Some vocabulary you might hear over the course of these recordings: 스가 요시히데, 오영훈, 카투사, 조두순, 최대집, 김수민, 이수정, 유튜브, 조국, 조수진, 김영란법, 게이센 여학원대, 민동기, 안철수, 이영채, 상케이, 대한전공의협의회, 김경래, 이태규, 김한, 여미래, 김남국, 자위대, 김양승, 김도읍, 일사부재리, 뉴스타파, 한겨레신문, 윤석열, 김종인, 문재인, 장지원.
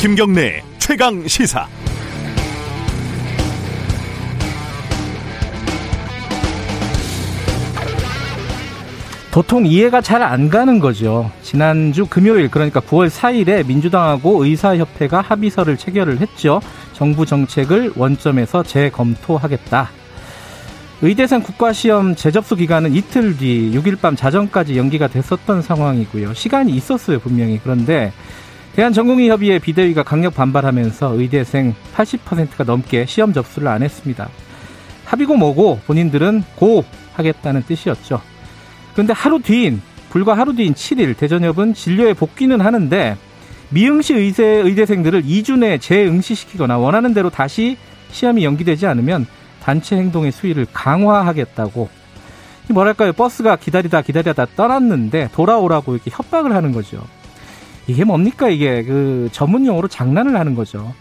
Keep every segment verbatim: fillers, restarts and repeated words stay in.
김경래 최강 시사. 도통 이해가 잘 안 가는 거죠. 지난주 금요일, 그러니까 구월 사일에 민주당하고 의사협회가 합의서를 체결을 했죠. 정부 정책을 원점에서 재검토하겠다. 의대생 국가시험 재접수 기간은 이틀 뒤 육일 밤 자정까지 연기가 됐었던 상황이고요. 시간이 있었어요, 분명히. 그런데 대한전공의협의회 비대위가 강력 반발하면서 의대생 팔십 퍼센트가 넘게 시험 접수를 안 했습니다. 합의고 뭐고 본인들은 고 하겠다는 뜻이었죠. 그런데 하루 뒤인, 불과 하루 뒤인 칠일 대전협은 진료에 복귀는 하는데 미응시 의대, 의대생들을 이주 내에 재응시시키거나 원하는 대로 다시 시험이 연기되지 않으면 단체 행동의 수위를 강화하겠다고, 뭐랄까요, 버스가 기다리다 기다리다 떠났는데 돌아오라고 이렇게 협박을 하는 거죠. 이게 뭡니까? 이게 그 전문용어로 장난을 하는 거죠.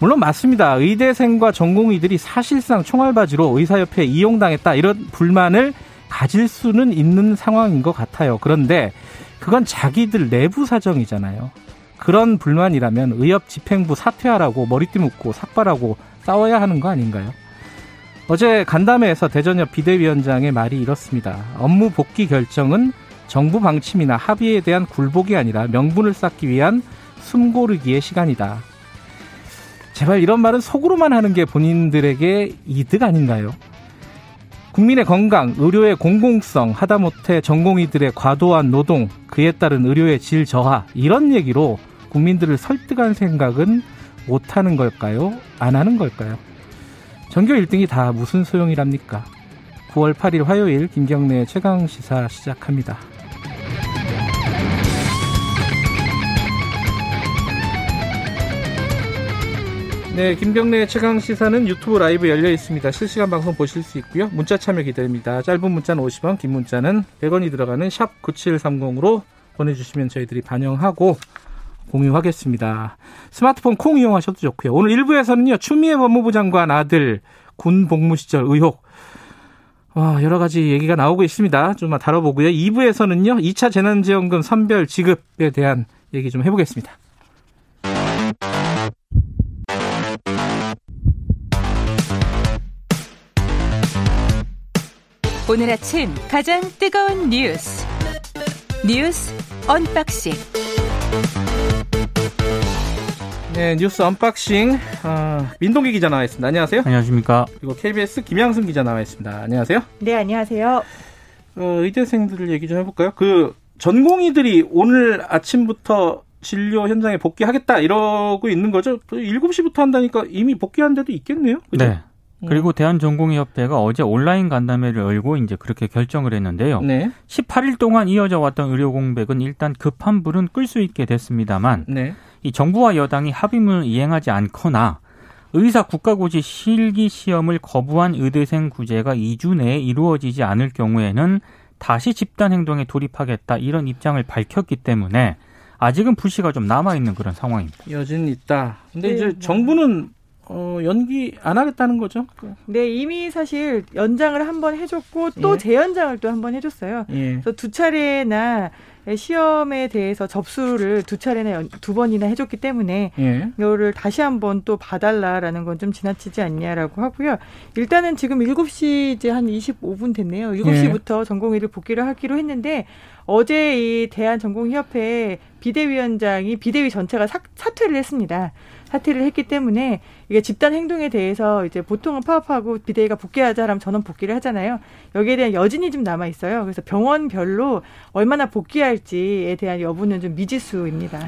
물론 맞습니다. 의대생과 전공의들이 사실상 총알바지로 의사협회에 이용당했다, 이런 불만을 가질 수는 있는 상황인 것 같아요. 그런데 그건 자기들 내부 사정이잖아요. 그런 불만이라면 의협 집행부 사퇴하라고 머리띠 묶고 삭발하고 싸워야 하는 거 아닌가요? 어제 간담회에서 대전협 비대위원장의 말이 이렇습니다. 업무 복귀 결정은 정부 방침이나 합의에 대한 굴복이 아니라 명분을 쌓기 위한 숨고르기의 시간이다. 제발, 이런 말은 속으로만 하는 게 본인들에게 이득 아닌가요? 국민의 건강, 의료의 공공성, 하다못해 전공의들의 과도한 노동, 그에 따른 의료의 질 저하, 이런 얘기로 국민들을 설득한 생각은 못하는 걸까요? 안 하는 걸까요? 전교 일 등이 다 무슨 소용이랍니까? 구월 팔일 화요일 김경래 최강시사 시작합니다. 네, 김경래 최강시사는 유튜브 라이브 열려 있습니다. 실시간 방송 보실 수 있고요. 문자 참여 기다립니다. 짧은 문자는 오십 원, 긴 문자는 백 원이 들어가는 샵 구칠삼공으로 보내주시면 저희들이 반영하고 공유하겠습니다. 스마트폰 콩 이용하셔도 좋고요. 오늘 일 부에서는요, 추미애 법무부 장관 아들 군 복무 시절 의혹, 와, 여러 가지 얘기가 나오고 있습니다. 좀 다뤄보고요. 이 부에서는요, 이 차 재난지원금 선별 지급에 대한 얘기 좀 해보겠습니다. 오늘 아침 가장 뜨거운 뉴스 뉴스 언박싱. 네, 뉴스 언박싱, 어, 민동기 기자 나와있습니다. 안녕하세요. 안녕하십니까. 그리고 케이비에스 김양승 기자 나와있습니다. 안녕하세요. 네, 안녕하세요. 어, 의대생들 얘기 좀 해볼까요? 그 전공의들이 오늘 아침부터 진료 현장에 복귀하겠다 이러고 있는 거죠. 일곱 시부터 한다니까 이미 복귀한 데도 있겠네요. 그죠? 네. 그리고 대한전공의협회가 어제 온라인 간담회를 열고 이제 그렇게 결정을 했는데요. 네. 십팔 일 동안 이어져 왔던 의료 공백은 일단 급한 불은 끌 수 있게 됐습니다만, 네, 이 정부와 여당이 합의문을 이행하지 않거나 의사 국가고시 실기 시험을 거부한 의대생 구제가 이 주 내에 이루어지지 않을 경우에는 다시 집단 행동에 돌입하겠다, 이런 입장을 밝혔기 때문에 아직은 불씨가 좀 남아 있는 그런 상황입니다. 여전히 있다. 근데 네, 이제 정부는 어, 연기 안 하겠다는 거죠? 네, 이미 사실 연장을 한번 해줬고 또 예, 재연장을 또 한번 해줬어요. 예. 그래서 두 차례나 시험에 대해서 접수를 두 차례나 연, 두 번이나 해줬기 때문에 예, 이거를 다시 한번 또 봐달라라는 건 좀 지나치지 않냐라고 하고요. 일단은 지금 일곱 시 이제 한 이십오 분 됐네요. 일곱 시부터 예, 전공의를 복귀를 하기로 했는데 어제 이 대한전공의협회 비대위원장이 비대위 전체가 사, 사퇴를 했습니다. 사퇴를 했기 때문에 이게 집단 행동에 대해서 이제 보통은 파업하고 비대위가 복귀하자라면 전원 복귀를 하잖아요. 여기에 대한 여진이 좀 남아 있어요. 그래서 병원별로 얼마나 복귀할지에 대한 여부는 좀 미지수입니다.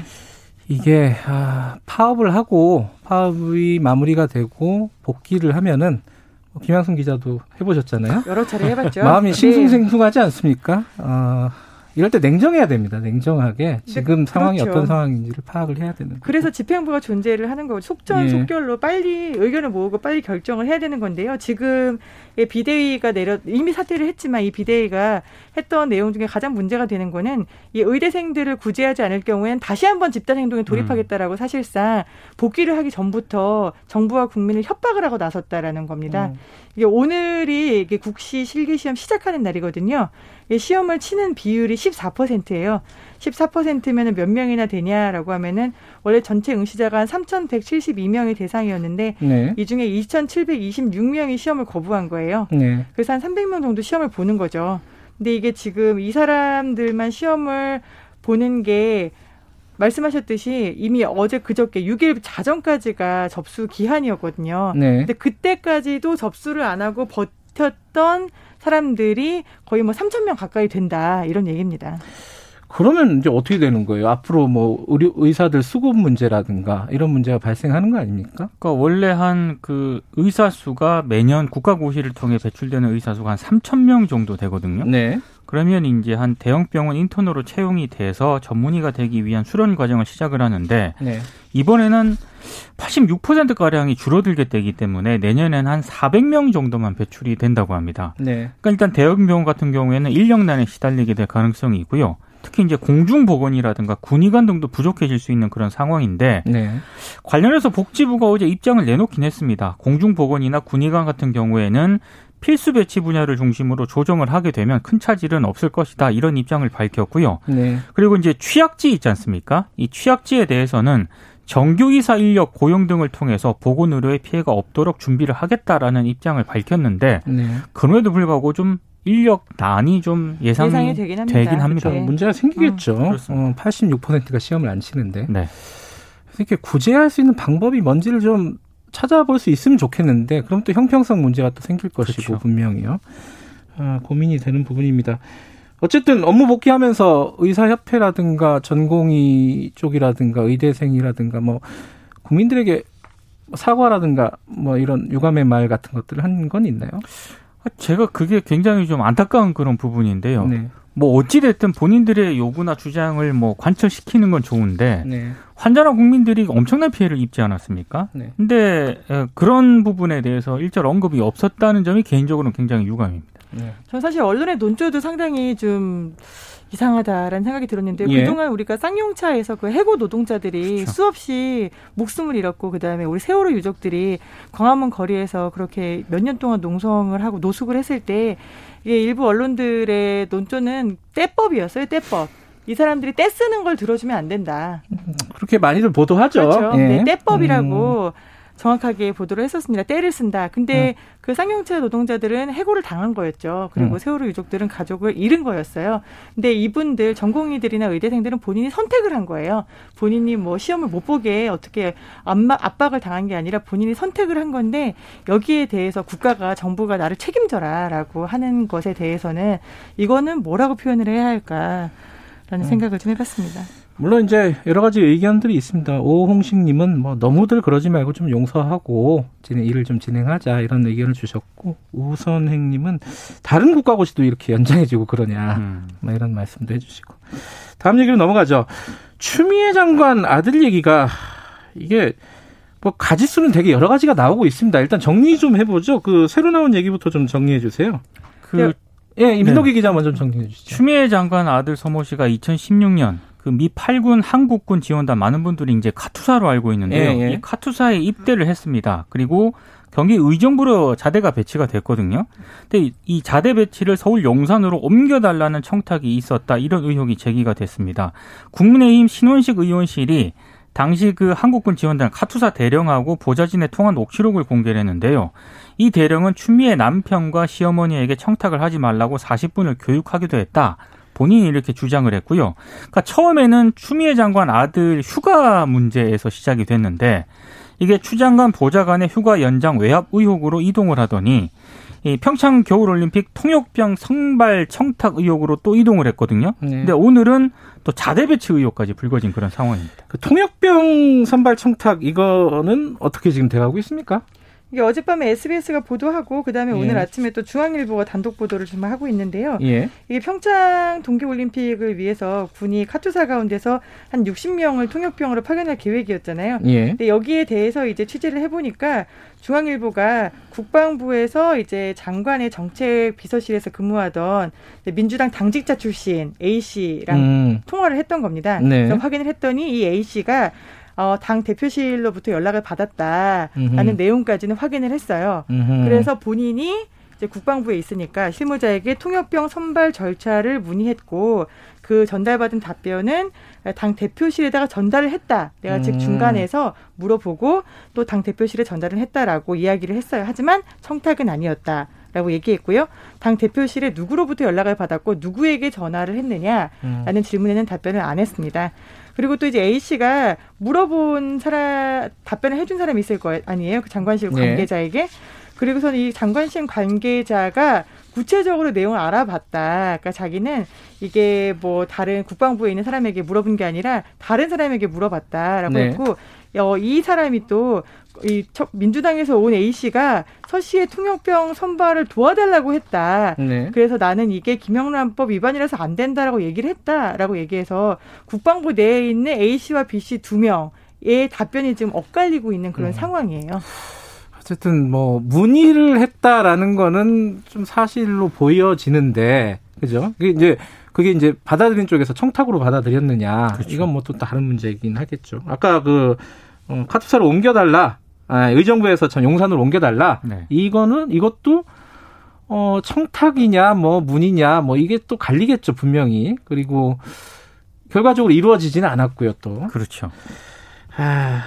이게 아, 파업을 하고 파업이 마무리가 되고 복귀를 하면은, 김양승 기자도 해보셨잖아요. 여러 차례 해봤죠. 마음이 싱숭생숭하지 않습니까? 아, 이럴 때 냉정해야 됩니다. 냉정하게 지금 상황이 그렇죠, 어떤 상황인지를 파악을 해야 되는 거예요. 그래서 집행부가 존재를 하는 거고, 속전속결로 예, 빨리 의견을 모으고 빨리 결정을 해야 되는 건데요. 지금 비대위가 내려 이미 사퇴를 했지만 이 비대위가 했던 내용 중에 가장 문제가 되는 거는 이 의대생들을 구제하지 않을 경우에는 다시 한번 집단 행동에 돌입하겠다라고 음, 사실상 복귀를 하기 전부터 정부와 국민을 협박을 하고 나섰다라는 겁니다. 음. 이게 오늘이 이게 국시 실기시험 시작하는 날이거든요. 시험을 치는 비율이 십사 퍼센트예요. 십사 퍼센트면 몇 명이나 되냐라고 하면은 원래 전체 응시자가 한 삼천백칠십이 명이 대상이었는데 네. 이 중에 이천칠백이십육 명이 시험을 거부한 거예요. 네. 그래서 한 삼백 명 정도 시험을 보는 거죠. 근데 이게 지금 이 사람들만 시험을 보는 게 말씀하셨듯이 이미 어제 그저께 육 일 자정까지가 접수 기한이었거든요. 네. 근데 그때까지도 접수를 안 하고 버텼던 사람들이 거의 뭐 삼천 명 가까이 된다 이런 얘기입니다. 그러면 이제 어떻게 되는 거예요? 앞으로 뭐 의료, 의사들 수급 문제라든가 이런 문제가 발생하는 거 아닙니까? 그러니까 원래 한 그 의사 수가 매년 국가고시를 통해 배출되는 의사 수가 한 삼천 명 정도 되거든요. 네. 그러면 이제 한 대형병원 인턴으로 채용이 돼서 전문의가 되기 위한 수련 과정을 시작을 하는데 네. 이번에는 팔십육 퍼센트가량이 줄어들게 되기 때문에 내년에는 한 사백 명 정도만 배출이 된다고 합니다. 네. 그러니까 일단 대형병원 같은 경우에는 인력난에 시달리게 될 가능성이 있고요. 특히 이제 공중보건이라든가 군의관 등도 부족해질 수 있는 그런 상황인데 네. 관련해서 복지부가 어제 입장을 내놓긴 했습니다. 공중보건이나 군의관 같은 경우에는 필수 배치 분야를 중심으로 조정을 하게 되면 큰 차질은 없을 것이다. 이런 입장을 밝혔고요. 네. 그리고 이제 취약지 있지 않습니까? 이 취약지에 대해서는 정규의사 인력 고용 등을 통해서 보건의료의 피해가 없도록 준비를 하겠다라는 입장을 밝혔는데 네. 그럼에도 불구하고 좀 인력난이 좀 예상이, 예상이 되긴 합니다. 되긴 합니다. 네. 문제가 생기겠죠. 어, 어, 팔십육 퍼센트가 시험을 안 치는데. 네. 이렇게 구제할 수 있는 방법이 뭔지를 좀 찾아볼 수 있으면 좋겠는데 그럼 또 형평성 문제가 또 생길 것이고 그렇죠. 분명히요. 아, 고민이 되는 부분입니다. 어쨌든 업무 복귀하면서 의사협회라든가 전공의 쪽이라든가 의대생이라든가 뭐 국민들에게 사과라든가 뭐 이런 유감의 말 같은 것들을 한 건 있나요? 제가 그게 굉장히 좀 안타까운 그런 부분인데요. 네. 뭐 어찌됐든 본인들의 요구나 주장을 뭐 관철시키는 건 좋은데 네. 환자나 국민들이 엄청난 피해를 입지 않았습니까? 그런데 네. 그런 부분에 대해서 일절 언급이 없었다는 점이 개인적으로는 굉장히 유감입니다. 네. 저는 사실 언론의 논조도 상당히 좀 이상하다라는 생각이 들었는데 예. 그동안 우리가 쌍용차에서 그 해고 노동자들이 그렇죠. 수없이 목숨을 잃었고 그다음에 우리 세월호 유족들이 광화문 거리에서 그렇게 몇 년 동안 농성을 하고 노숙을 했을 때 이게 일부 언론들의 논조는 떼법이었어요. 떼법. 이 사람들이 떼 쓰는 걸 들어주면 안 된다. 그렇게 많이들 보도하죠. 그렇죠. 예. 네, 떼법이라고 음. 정확하게 보도를 했었습니다. 떼를 쓴다. 근데 음. 그 쌍용차 노동자들은 해고를 당한 거였죠. 그리고 음. 세월호 유족들은 가족을 잃은 거였어요. 근데 이분들 전공의들이나 의대생들은 본인이 선택을 한 거예요. 본인이 뭐 시험을 못 보게 어떻게 압박을 당한 게 아니라 본인이 선택을 한 건데 여기에 대해서 국가가 정부가 나를 책임져라라고 하는 것에 대해서는 이거는 뭐라고 표현을 해야 할까라는 음. 생각을 좀 해봤습니다. 물론 이제 여러 가지 의견들이 있습니다. 오홍식님은 뭐 너무들 그러지 말고 좀 용서하고 일을 좀 진행하자 이런 의견을 주셨고 우선행님은 다른 국가고시도 이렇게 연장해지고 그러냐 음. 이런 말씀도 해주시고 다음 얘기로 넘어가죠. 추미애 장관 아들 얘기가 이게 뭐 가지수는 되게 여러 가지가 나오고 있습니다. 일단 정리 좀 해보죠. 그 새로 나온 얘기부터 좀 정리해 주세요. 그 예, 민동기 네. 기자 먼저 정리해 주시죠. 추미애 장관 아들 서모 씨가 이천십육 년 그 미 팔 군 한국군 지원단 많은 분들이 이제 카투사로 알고 있는데요. 예, 예. 이 카투사에 입대를 했습니다. 그리고 경기 의정부로 자대가 배치가 됐거든요. 근데 이 자대 배치를 서울 용산으로 옮겨달라는 청탁이 있었다. 이런 의혹이 제기가 됐습니다. 국민의힘 신원식 의원실이 당시 그 한국군 지원단 카투사 대령하고 보좌진의 통화 녹취록을 공개를 했는데요. 이 대령은 추미애 남편과 시어머니에게 청탁을 하지 말라고 사십 분을 교육하기도 했다. 본인이 이렇게 주장을 했고요. 그러니까 처음에는 추미애 장관 아들 휴가 문제에서 시작이 됐는데 이게 추 장관 보좌관의 휴가 연장 외압 의혹으로 이동을 하더니 이 평창 겨울올림픽 통역병 선발 청탁 의혹으로 또 이동을 했거든요. 그런데 네. 오늘은 또 자대 배치 의혹까지 불거진 그런 상황입니다. 그 통역병 선발 청탁 이거는 어떻게 지금 돼가고 있습니까? 이게 어젯밤에 에스비에스가 보도하고 그다음에 예. 오늘 아침에 또 중앙일보가 단독 보도를 좀 하고 있는데요. 예. 이게 평창 동계올림픽을 위해서 군이 카투사 가운데서 한 육십 명을 통역병으로 파견할 계획이었잖아요. 예. 근데 여기에 대해서 이제 취재를 해보니까 중앙일보가 국방부에서 이제 장관의 정책 비서실에서 근무하던 민주당 당직자 출신 A 씨랑 음. 통화를 했던 겁니다. 네. 그래서 확인을 했더니 이 A 씨가 어, 당 대표실로부터 연락을 받았다라는 음흠. 내용까지는 확인을 했어요. 음흠. 그래서 본인이 이제 국방부에 있으니까 실무자에게 통역병 선발 절차를 문의했고 그 전달받은 답변은 당 대표실에다가 전달을 했다. 내가 음. 즉 중간에서 물어보고 또 당 대표실에 전달을 했다라고 이야기를 했어요. 하지만 청탁은 아니었다. 라고 얘기했고요. 당 대표실에 누구로부터 연락을 받았고 누구에게 전화를 했느냐라는 음. 질문에는 답변을 안 했습니다. 그리고 또 이제 A 씨가 물어본 사람, 답변을 해준 사람이 있을 거 아니에요. 그 장관실 관계자에게. 네. 그리고선 이 장관실 관계자가 구체적으로 내용을 알아봤다. 그러니까 자기는 이게 뭐 다른 국방부에 있는 사람에게 물어본 게 아니라 다른 사람에게 물어봤다라고 네. 했고 어, 이 사람이 또 이 민주당에서 온 A 씨가 서 씨의 통역병 선발을 도와달라고 했다. 네. 그래서 나는 이게 김영란법 위반이라서 안 된다라고 얘기를 했다라고 얘기해서 국방부 내에 있는 A 씨와 B 씨 두 명의 답변이 지금 엇갈리고 있는 그런 음. 상황이에요. 어쨌든 뭐 문의를 했다라는 거는 좀 사실로 보여지는데, 그죠? 그게 이제 그게 이제 받아들인 쪽에서 청탁으로 받아들였느냐, 그렇죠. 이건 뭐 또 다른 문제이긴 하겠죠. 아까 그 어, 카투사로 옮겨달라. 아, 의정부에서 전 용산으로 옮겨달라. 네. 이거는 이것도 어, 청탁이냐, 뭐 문이냐, 뭐 이게 또 갈리겠죠 분명히. 그리고 결과적으로 이루어지지는 않았고요 또. 그렇죠. 아,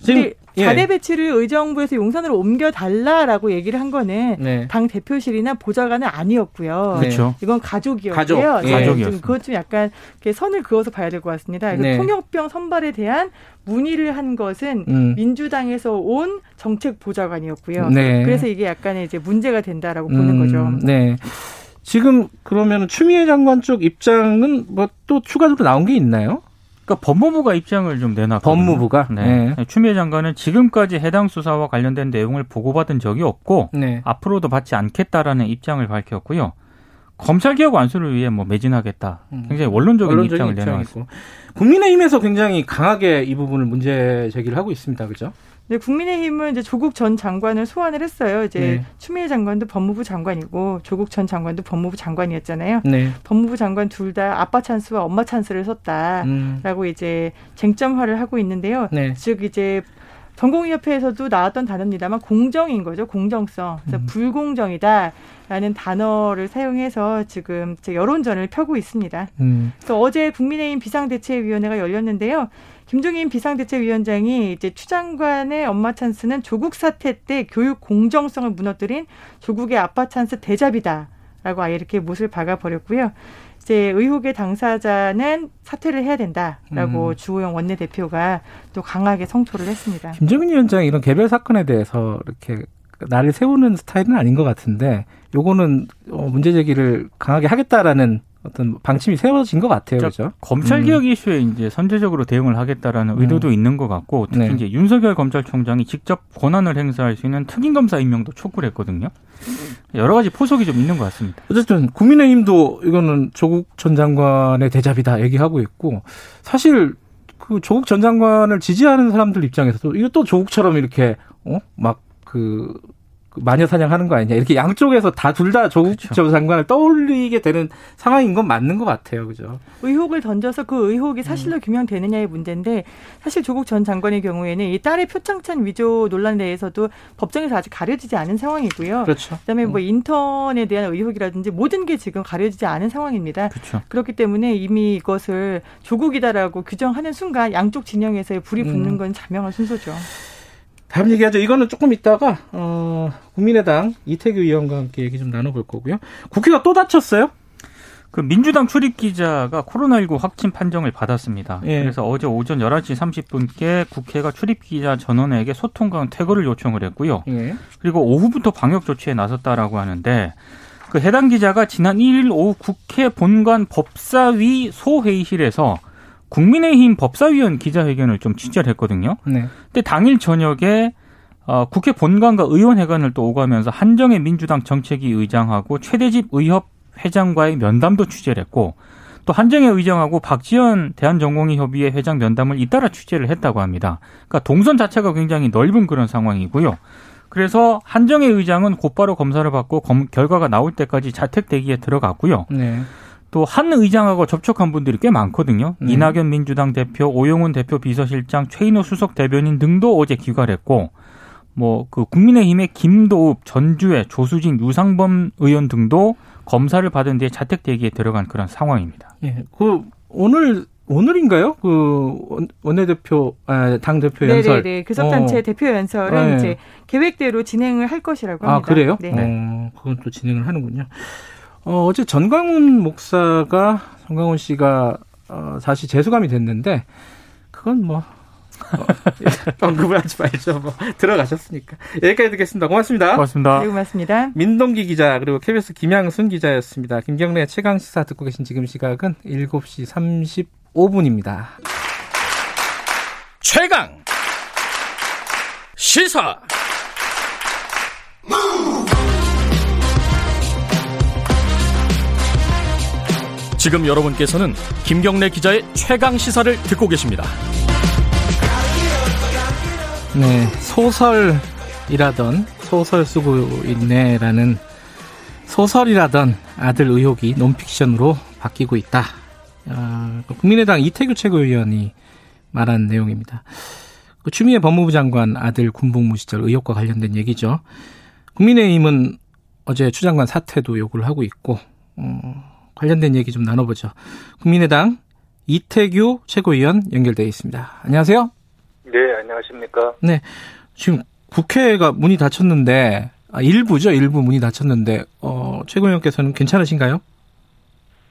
지금 자대 배치를 의정부에서 용산으로 옮겨달라라고 얘기를 한 거는 네. 당 대표실이나 보좌관은 아니었고요. 그렇죠. 이건 가족이었고요. 가족. 네. 가족이었어요. 좀 그것 좀 약간 이렇게 선을 그어서 봐야 될 것 같습니다. 네. 통역병 선발에 대한 문의를 한 것은 음. 민주당에서 온 정책 보좌관이었고요. 네. 그래서 이게 약간의 이제 문제가 된다라고 보는 음, 거죠. 네. 지금 그러면 추미애 장관 쪽 입장은 뭐 또 추가적으로 나온 게 있나요? 그러니까 법무부가 입장을 좀 내놨거든요. 법무부가? 네. 네. 추미애 장관은 지금까지 해당 수사와 관련된 내용을 보고받은 적이 없고 네. 앞으로도 받지 않겠다라는 입장을 밝혔고요. 검찰개혁 완수를 위해 뭐 매진하겠다. 굉장히 원론적인, 원론적인 입장을 내놨고. 국민의힘에서 굉장히 강하게 이 부분을 문제 제기를 하고 있습니다. 그렇죠? 네, 국민의힘은 이제 조국 전 장관을 소환을 했어요. 이제 네. 추미애 장관도 법무부 장관이고 조국 전 장관도 법무부 장관이었잖아요. 네. 법무부 장관 둘 다 아빠 찬스와 엄마 찬스를 썼다라고 음. 이제 쟁점화를 하고 있는데요. 네. 즉 이제 전공의협회에서도 나왔던 단어입니다만 공정인 거죠. 공정성. 그래서 음. 불공정이다. 라는 단어를 사용해서 지금 여론전을 펴고 있습니다. 음. 그래서 어제 국민의힘 비상대책위원회가 열렸는데요. 김종인 비상대책위원장이 이제 추 장관의 엄마 찬스는 조국 사태 때 교육 공정성을 무너뜨린 조국의 아빠 찬스 대잡이다라고 아예 이렇게 못을 박아버렸고요. 이제 의혹의 당사자는 사퇴를 해야 된다라고 음. 주호영 원내대표가 또 강하게 성토를 했습니다. 김종인 위원장이 이런 개별 사건에 대해서 이렇게 나를 세우는 스타일은 아닌 것 같은데 요거는 문제 제기를 강하게 하겠다라는 어떤 방침이 세워진 것 같아요. 그렇죠? 검찰 개혁 음. 이슈에 이제 선제적으로 대응을 하겠다라는 의도도 음. 있는 것 같고 특히 네. 이제 윤석열 검찰총장이 직접 권한을 행사할 수 있는 특임검사 임명도 촉구를 했거든요. 여러 가지 포석이 좀 있는 것 같습니다. 어쨌든 국민의힘도 이거는 조국 전 장관의 대잡이다 얘기하고 있고 사실 그 조국 전 장관을 지지하는 사람들 입장에서도 이거 또 조국처럼 이렇게 어? 막 그, 그 마녀 사냥하는 거 아니냐 이렇게 양쪽에서 다 둘 다 조국 그렇죠. 장관을 떠올리게 되는 상황인 건 맞는 것 같아요, 그죠? 의혹을 던져서 그 의혹이 사실로 음. 규명되느냐의 문제인데 사실 조국 전 장관의 경우에는 이 딸의 표창찬 위조 논란 내에서도 법정에서 아직 가려지지 않은 상황이고요. 그렇죠. 그다음에 음. 뭐 인턴에 대한 의혹이라든지 모든 게 지금 가려지지 않은 상황입니다. 그렇죠. 그렇기 때문에 이미 이것을 조국이다라고 규정하는 순간 양쪽 진영에서의 불이 붙는 음. 건 자명한 순서죠. 다음 얘기하죠. 이거는 조금 이따가 어, 국민의당 이태규 의원과 함께 얘기 좀 나눠볼 거고요. 국회가 또 닫혔어요? 그 민주당 출입 기자가 코로나십구 확진 판정을 받았습니다. 예. 그래서 어제 오전 열한 시 삼십 분께 국회가 출입 기자 전원에게 소통강 퇴거를 요청을 했고요. 예. 그리고 오후부터 방역 조치에 나섰다라고 하는데 그 해당 기자가 지난 일 일 오후 국회 본관 법사위 소회의실에서 국민의힘 법사위원 기자회견을 좀 취재를 했거든요. 네. 근데 당일 저녁에 어, 국회 본관과 의원회관을 또 오가면서 한정의 민주당 정책위 의장하고 최대집 의협 회장과의 면담도 취재를 했고 또 한정의 의장하고 박지연 대한전공의협의회 회장 면담을 잇따라 취재를 했다고 합니다. 그러니까 동선 자체가 굉장히 넓은 그런 상황이고요. 그래서 한정의 의장은 곧바로 검사를 받고 검, 결과가 나올 때까지 자택 대기에 들어갔고요. 네. 또 한 의장하고 접촉한 분들이 꽤 많거든요. 음. 이낙연 민주당 대표, 오영훈 대표 비서실장, 최인호 수석 대변인 등도 어제 귀가를 했고 뭐 그 국민의힘의 김도읍, 전주의 조수진, 유상범 의원 등도 검사를 받은 뒤에 자택 대기에 들어간 그런 상황입니다. 예, 그 오늘 오늘인가요? 그 원내대표 아, 당 대표 연설. 네네네. 교섭단체 어. 대표 연설은 네. 이제 계획대로 진행을 할 것이라고 합니다. 아 그래요? 네. 어, 그건 또 진행을 하는군요. 어, 어제 전광훈 목사가 전광훈 씨가 어, 다시 재수감이 됐는데 그건 뭐. 언급을 하지 말죠. 뭐, 들어가셨으니까. 여기까지 듣겠습니다. 고맙습니다. 고맙습니다. 네, 고맙습니다. 민동기 기자 그리고 케이비에스 김양승 기자였습니다. 김경래 최강시사 듣고 계신 지금 시각은 일곱 시 삼십오 분입니다. 최강 시사 지금 여러분께서는 김경래 기자의 최강 시사를 듣고 계십니다. 네, 소설이라던 소설 쓰고 있네라는 소설이라던 아들 의혹이 논픽션으로 바뀌고 있다. 어, 국민의당 이태규 최고위원이 말한 내용입니다. 추미애 법무부 장관 아들 군복무 시절 의혹과 관련된 얘기죠. 국민의힘은 어제 추 장관 사퇴도 요구를 하고 있고 어, 관련된 얘기 좀 나눠보죠. 국민의당 이태규 최고위원 연결되어 있습니다. 안녕하세요. 네, 안녕하십니까. 네, 지금 국회가 문이 닫혔는데, 아, 일부죠, 일부 문이 닫혔는데, 어, 최고위원께서는 괜찮으신가요?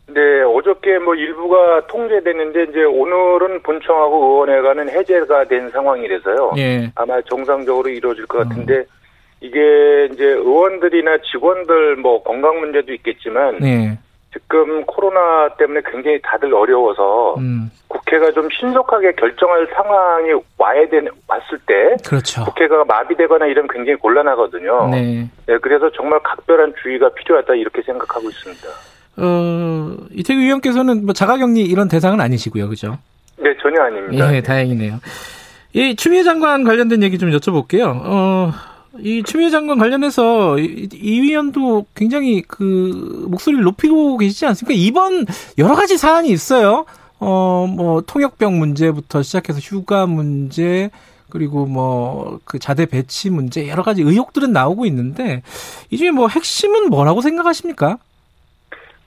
네, 어저께 뭐 일부가 통제됐는데, 이제 오늘은 본청하고 의원회관은 해제가 된 상황이라서요. 예. 아마 정상적으로 이루어질 것 같은데, 어. 이게 이제 의원들이나 직원들 뭐 건강 문제도 있겠지만, 예. 지금 코로나 때문에 굉장히 다들 어려워서 음. 국회가 좀 신속하게 결정할 상황이 와야 되는 왔을 때 그렇죠. 국회가 마비되거나 이러면 굉장히 곤란하거든요. 네. 네, 그래서 정말 각별한 주의가 필요하다 이렇게 생각하고 있습니다. 어, 이태규 의원께서는 뭐 자가격리 이런 대상은 아니시고요, 그죠? 네, 전혀 아닙니다. 예, 다행이네요. 이 추미애 장관 관련된 얘기 좀 여쭤볼게요. 어. 이 추미애 장관 관련해서 이, 이 위원도 굉장히 그 목소리를 높이고 계시지 않습니까? 이번 여러 가지 사안이 있어요. 어, 뭐 통역병 문제부터 시작해서 휴가 문제 그리고 뭐 그 자대 배치 문제 여러 가지 의혹들은 나오고 있는데 이 중에 뭐 핵심은 뭐라고 생각하십니까?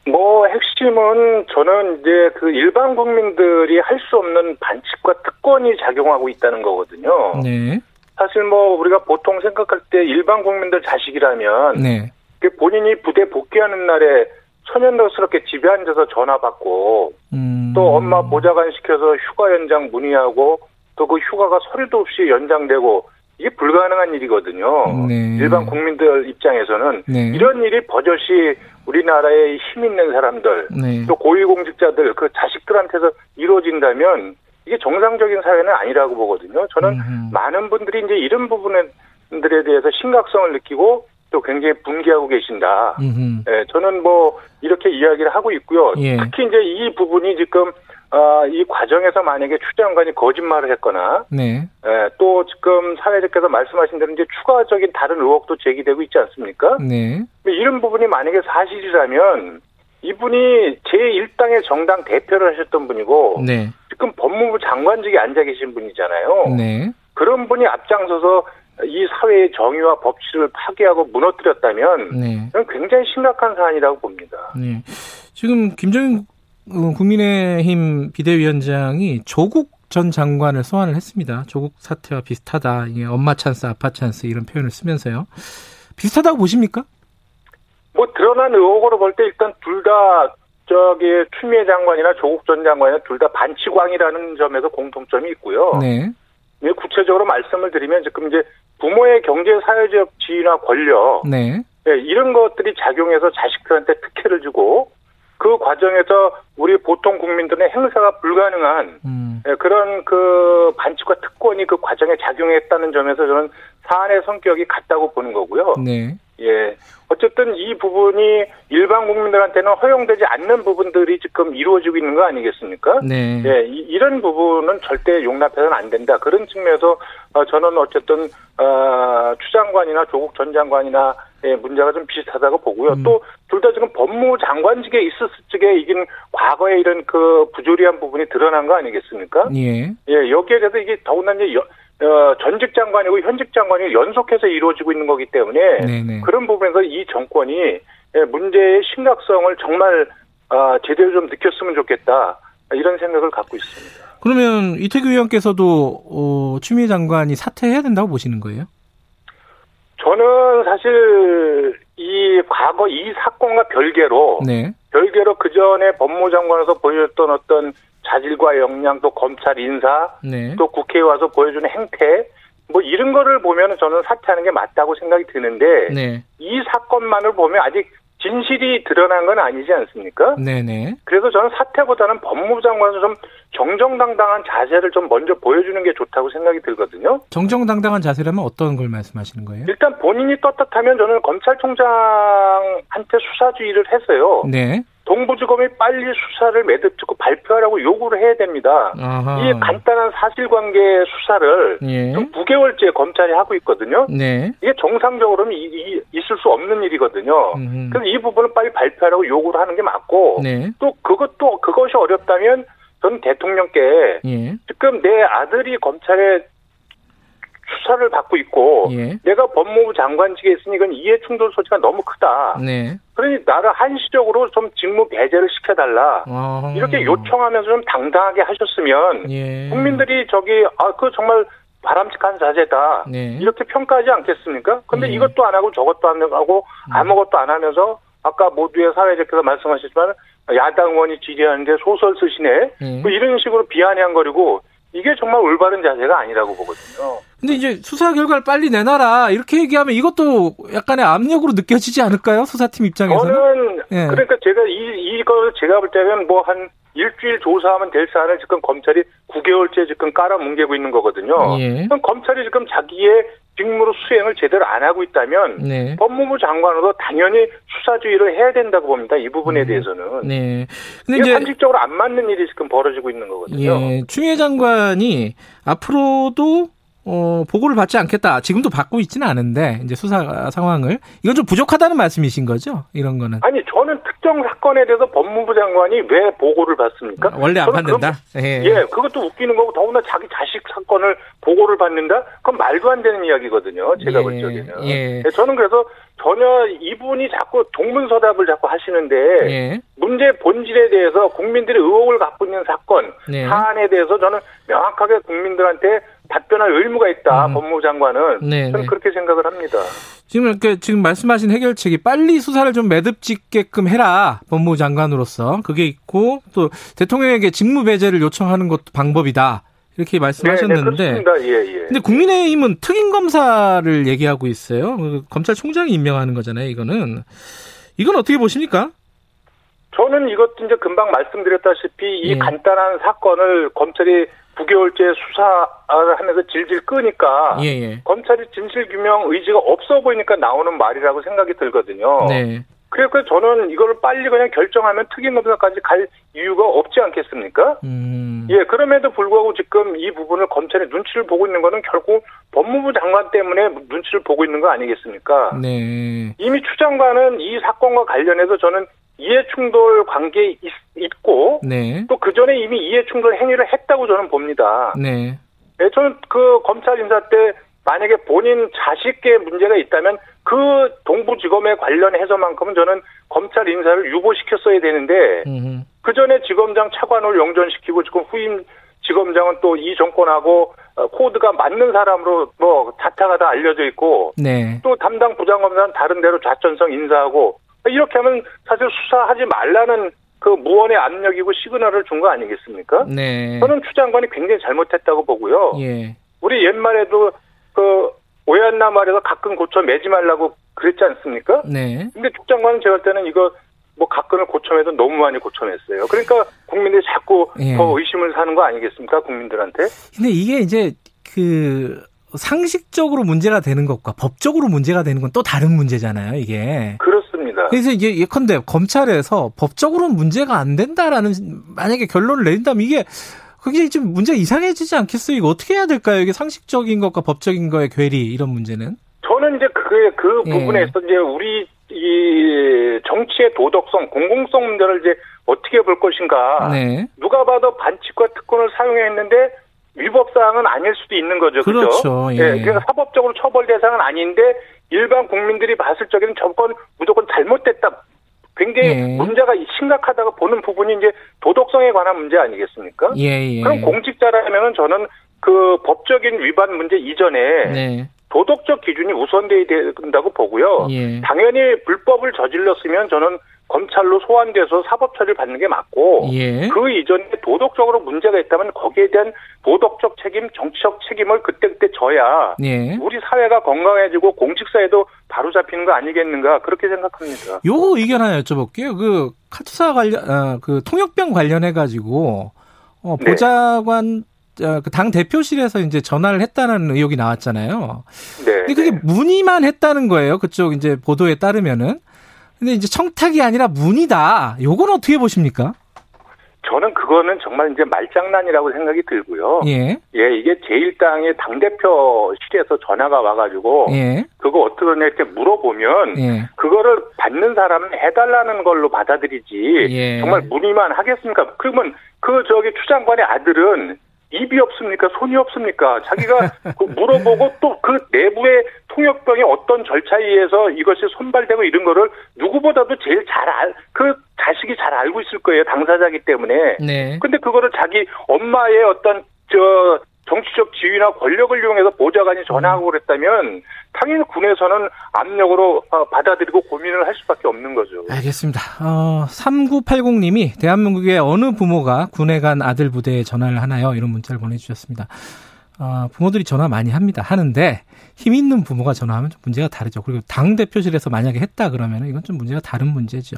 뭐 핵심은 저는 이제 그 일반 국민들이 할 수 없는 반칙과 특권이 작용하고 있다는 거거든요. 네. 사실 뭐 우리가 보통 생각할 때 일반 국민들 자식이라면 네. 본인이 부대 복귀하는 날에 천연덕스럽게 집에 앉아서 전화받고 음. 또 엄마 보좌관 시켜서 휴가 연장 문의하고 또 그 휴가가 소리도 없이 연장되고 이게 불가능한 일이거든요. 네. 일반 국민들 입장에서는 네. 이런 일이 버젓이 우리나라에 힘 있는 사람들 네. 또 고위공직자들 그 자식들한테서 이루어진다면 이게 정상적인 사회는 아니라고 보거든요. 저는 음흠. 많은 분들이 이제 이런 부분들에 대해서 심각성을 느끼고 또 굉장히 분개하고 계신다. 예, 저는 뭐 이렇게 이야기를 하고 있고요. 예. 특히 이제 이 부분이 지금 아, 이 과정에서 만약에 추 장관이 거짓말을 했거나 네. 예, 또 지금 사회자께서 말씀하신 대로 이제 추가적인 다른 의혹도 제기되고 있지 않습니까? 네. 이런 부분이 만약에 사실이라면 이분이 제일 당의 정당 대표를 하셨던 분이고 네. 지금 법무부 장관직에 앉아 계신 분이잖아요. 네. 그런 분이 앞장서서 이 사회의 정의와 법치를 파괴하고 무너뜨렸다면 네. 굉장히 심각한 사안이라고 봅니다. 네. 지금 김종인 국민의힘 비대위원장이 조국 전 장관을 소환을 했습니다. 조국 사태와 비슷하다. 이게 엄마 찬스, 아빠 찬스 이런 표현을 쓰면서요. 비슷하다고 보십니까? 뭐 드러난 의혹으로 볼 때 일단 둘 다 저기 추미애 장관이나 조국 전 장관이나 둘 다 반칙왕이라는 점에서 공통점이 있고요. 네. 구체적으로 말씀을 드리면 지금 이제 부모의 경제 사회적 지위나 권력, 네. 네, 이런 것들이 작용해서 자식들한테 특혜를 주고 그 과정에서 우리 보통 국민들의 행사가 불가능한 음. 네, 그런 그 반칙과 특권이 그 과정에 작용했다는 점에서 저는 사안의 성격이 같다고 보는 거고요. 네. 예. 어쨌든 이 부분이 일반 국민들한테는 허용되지 않는 부분들이 지금 이루어지고 있는 거 아니겠습니까? 네. 예. 이, 이런 부분은 절대 용납해서는 안 된다. 그런 측면에서 어, 저는 어쨌든 어, 추 장관이나 조국 전 장관이나 예, 문제가 좀 비슷하다고 보고요. 음. 또 둘 다 지금 법무부 장관직에 있었을 적에 이긴 과거의 이런 그 부조리한 부분이 드러난 거 아니겠습니까? 예. 예. 여기에 대해서 이게 더군다나 이제 여, 어, 전직 장관이고 현직 장관이 연속해서 이루어지고 있는 거기 때문에 네네. 그런 부분에서 이 정권이 문제의 심각성을 정말 어, 제대로 좀 느꼈으면 좋겠다. 이런 생각을 갖고 있습니다. 그러면 이태규 의원께서도 어, 추미애 장관이 사퇴해야 된다고 보시는 거예요? 저는 사실 이 과거 이 사건과 별개로 네. 별개로 그전에 법무장관에서 보여줬던 어떤 자질과 역량, 또 검찰 인사, 네. 또 국회에 와서 보여주는 행태 뭐 이런 거를 보면 저는 사퇴하는 게 맞다고 생각이 드는데 네. 이 사건만을 보면 아직 진실이 드러난 건 아니지 않습니까? 네네. 그래서 저는 사퇴보다는 법무부 장관에서 좀 정정당당한 자세를 좀 먼저 보여주는 게 좋다고 생각이 들거든요. 정정당당한 자세라면 어떤 걸 말씀하시는 거예요? 일단 본인이 떳떳하면 저는 검찰총장한테 수사지휘를 해서요. 네. 동부지검이 빨리 수사를 매듭짓고 발표하라고 요구를 해야 됩니다. 아하. 이 간단한 사실관계 수사를 예. 좀 구 개월째 검찰이 하고 있거든요. 네. 이게 정상적으로는 이, 이, 있을 수 없는 일이거든요. 음흠. 그래서 이 부분을 빨리 발표하라고 요구를 하는 게 맞고 네. 또 그것도 그것이 어렵다면 저는 대통령께 예. 지금 내 아들이 검찰에 수사를 받고 있고 예. 내가 법무부 장관직에 있으니 이건 이해충돌 소지가 너무 크다. 네. 그러니 나를 한시적으로 좀 직무 배제를 시켜달라. 아. 이렇게 요청하면서 좀 당당하게 하셨으면 예. 국민들이 저기 아, 그 정말 바람직한 자세다. 네. 이렇게 평가하지 않겠습니까? 근데 예. 이것도 안 하고 저것도 안 하고 아무것도 안 하면서 아까 모두의 사회자께서 말씀하셨지만 야당 의원이 질의하는데 소설 쓰시네. 예. 뭐 이런 식으로 비아냥거리고 이게 정말 올바른 자세가 아니라고 보거든요. 근데 이제 수사 결과를 빨리 내놔라 이렇게 얘기하면 이것도 약간의 압력으로 느껴지지 않을까요? 수사팀 입장에서는. 저는 예. 그러니까 제가 이 이거 제가 볼 때는 뭐 한 일주일 조사하면 될 사안을 지금 검찰이 구 개월째 지금 깔아뭉개고 있는 거거든요. 예. 그럼 검찰이 지금 자기의 직무로 수행을 제대로 안 하고 있다면 네. 법무부 장관으로도 당연히 수사주의를 해야 된다고 봅니다. 이 부분에 네. 대해서는. 네. 근데 이제 상식적으로 안 맞는 일이 지금 벌어지고 있는 거거든요. 예. 추미애 장관이 앞으로도 어, 보고를 받지 않겠다. 지금도 받고 있지는 않은데 이제 수사 상황을 이건 좀 부족하다는 말씀이신 거죠? 이런 거는. 아니 저는 특정 사건에 대해서 법무부 장관이 왜 보고를 받습니까? 원래 안 받는다. 그럼, 예. 예, 그것도 웃기는 거고 더구나 자기 자식 사건을 보고를 받는다. 그건 말도 안 되는 이야기거든요. 제가 예. 볼 적에는. 예. 저는 그래서 전혀 이분이 자꾸 동문서답을 자꾸 하시는데 예. 문제 본질에 대해서 국민들이 의혹을 갖고 있는 사건 예. 사안에 대해서 저는 명확하게 국민들한테 답변할 의무가 있다. 음. 법무부 장관은. 네네. 저는 그렇게 생각을 합니다. 지금 이렇게 지금 말씀하신 해결책이 빨리 수사를 좀 매듭짓게끔 해라. 법무부 장관으로서. 그게 있고 또 대통령에게 직무 배제를 요청하는 것도 방법이다. 이렇게 말씀하셨는데. 네, 그렇습니다. 예, 예. 근데 국민의힘은 특임 검사를 얘기하고 있어요. 검찰총장이 임명하는 거잖아요, 이거는. 이건 어떻게 보십니까? 저는 이것도 이제 금방 말씀드렸다시피 이 예. 간단한 사건을 검찰이 구 개월째 수사를 하면서 질질 끄니까 예예. 검찰이 진실규명 의지가 없어 보이니까 나오는 말이라고 생각이 들거든요. 네. 그래서 저는 이걸 빨리 그냥 결정하면 특임검사까지 갈 이유가 없지 않겠습니까? 음. 예, 그럼에도 불구하고 지금 이 부분을 검찰이 눈치를 보고 있는 거는 결국 법무부 장관 때문에 눈치를 보고 있는 거 아니겠습니까? 네. 이미 추 장관은 이 사건과 관련해서 저는 이해충돌 관계에 있고 네. 또 그전에 이미 이해충돌 행위를 했다고 저는 봅니다. 네. 예, 저는 그 검찰 인사 때 만약에 본인 자식계 문제가 있다면 그 동부지검에 관련해서만큼은 저는 검찰 인사를 유보시켰어야 되는데 음흠. 그전에 지검장 차관을 영전시키고 지금 후임 지검장은 또 이 정권하고 코드가 맞는 사람으로 뭐 자타가 다 알려져 있고 네. 또 담당 부장검사는 다른 데로 좌천성 인사하고 이렇게 하면 사실 수사하지 말라는 그 무언의 압력이고 시그널을 준 거 아니겠습니까? 네. 저는 추 장관이 굉장히 잘못했다고 보고요. 예. 우리 옛말에도 그 오얏나 말에서 가끔 고쳐 매지 말라고 그랬지 않습니까? 네. 근데 추 장관은 제가 볼 때는 이거 뭐 가끔을 고쳐매도 너무 많이 고쳐냈어요. 그러니까 국민들이 자꾸 예. 더 의심을 사는 거 아니겠습니까? 국민들한테. 근데 이게 이제 그 상식적으로 문제가 되는 것과 법적으로 문제가 되는 건 또 다른 문제잖아요, 이게. 그렇습니다. 그래서 이제 예컨대 검찰에서 법적으로는 문제가 안 된다라는 만약에 결론을 내린다면 이게 그게 좀 문제가 이상해지지 않겠어요? 이거 어떻게 해야 될까요? 이게 상식적인 것과 법적인 거의 괴리 이런 문제는? 저는 이제 그게 그 예. 부분에서 이제 우리 이 정치의 도덕성, 공공성 문제를 이제 어떻게 볼 것인가? 네. 누가 봐도 반칙과 특권을 사용했는데 위법사항은 아닐 수도 있는 거죠. 그렇죠. 그렇죠? 예. 예, 그러니까 사법적으로 처벌 대상은 아닌데 일반 국민들이 봤을 적에는 저건 무조건 잘못됐다. 굉장히 예. 문제가 심각하다고 보는 부분이 이제 도덕성에 관한 문제 아니겠습니까? 예, 예. 그럼 공직자라면은 저는 그 법적인 위반 문제 이전에 네. 도덕적 기준이 우선돼야 된다고 보고요. 예. 당연히 불법을 저질렀으면 저는 검찰로 소환돼서 사법 처리를 받는 게 맞고 예. 그 이전에 도덕적으로 문제가 있다면 거기에 대한 도덕적 책임, 정치적 책임을 그때그때 져야 예. 우리 사회가 건강해지고 공직사에도 바로잡히는 거 아니겠는가 그렇게 생각합니다. 요 의견 하나 여쭤볼게요. 그 카투사 관련, 아, 그 통역병 관련해가지고 어, 보좌관 네. 당 대표실에서 이제 전화를 했다는 의혹이 나왔잖아요. 네. 근데 그게 문의만 했다는 거예요. 그쪽 이제 보도에 따르면은. 근데 이제 청탁이 아니라 문의다. 요건 어떻게 보십니까? 저는 그거는 정말 이제 말장난이라고 생각이 들고요. 예. 예, 이게 제일 당의 당 대표실에서 전화가 와가지고 예. 그거 어떻게 이렇게 물어보면 예. 그거를 받는 사람은 해달라는 걸로 받아들이지 예. 정말 문의만 하겠습니까? 그러면 그 저기 추 장관의 아들은. 입이 없습니까? 손이 없습니까? 자기가 물어보고 또 그 내부의 통역병의 어떤 절차에 의해서 이것이 손발되고 이런 거를 누구보다도 제일 잘 알, 그 자식이 잘 알고 있을 거예요. 당사자이기 때문에. 네. 근데 그거를 자기 엄마의 어떤, 저, 정치적 지위나 권력을 이용해서 보좌관이 전화하고 그랬다면 당연히 군에서는 압력으로 받아들이고 고민을 할 수밖에 없는 거죠. 알겠습니다. 어, 삼구팔공님이 대한민국의 어느 부모가 군에 간 아들 부대에 전화를 하나요? 이런 문자를 보내주셨습니다. 어, 부모들이 전화 많이 합니다. 하는데 힘 있는 부모가 전화하면 좀 문제가 다르죠. 그리고 당 대표실에서 만약에 했다 그러면 이건 좀 문제가 다른 문제죠.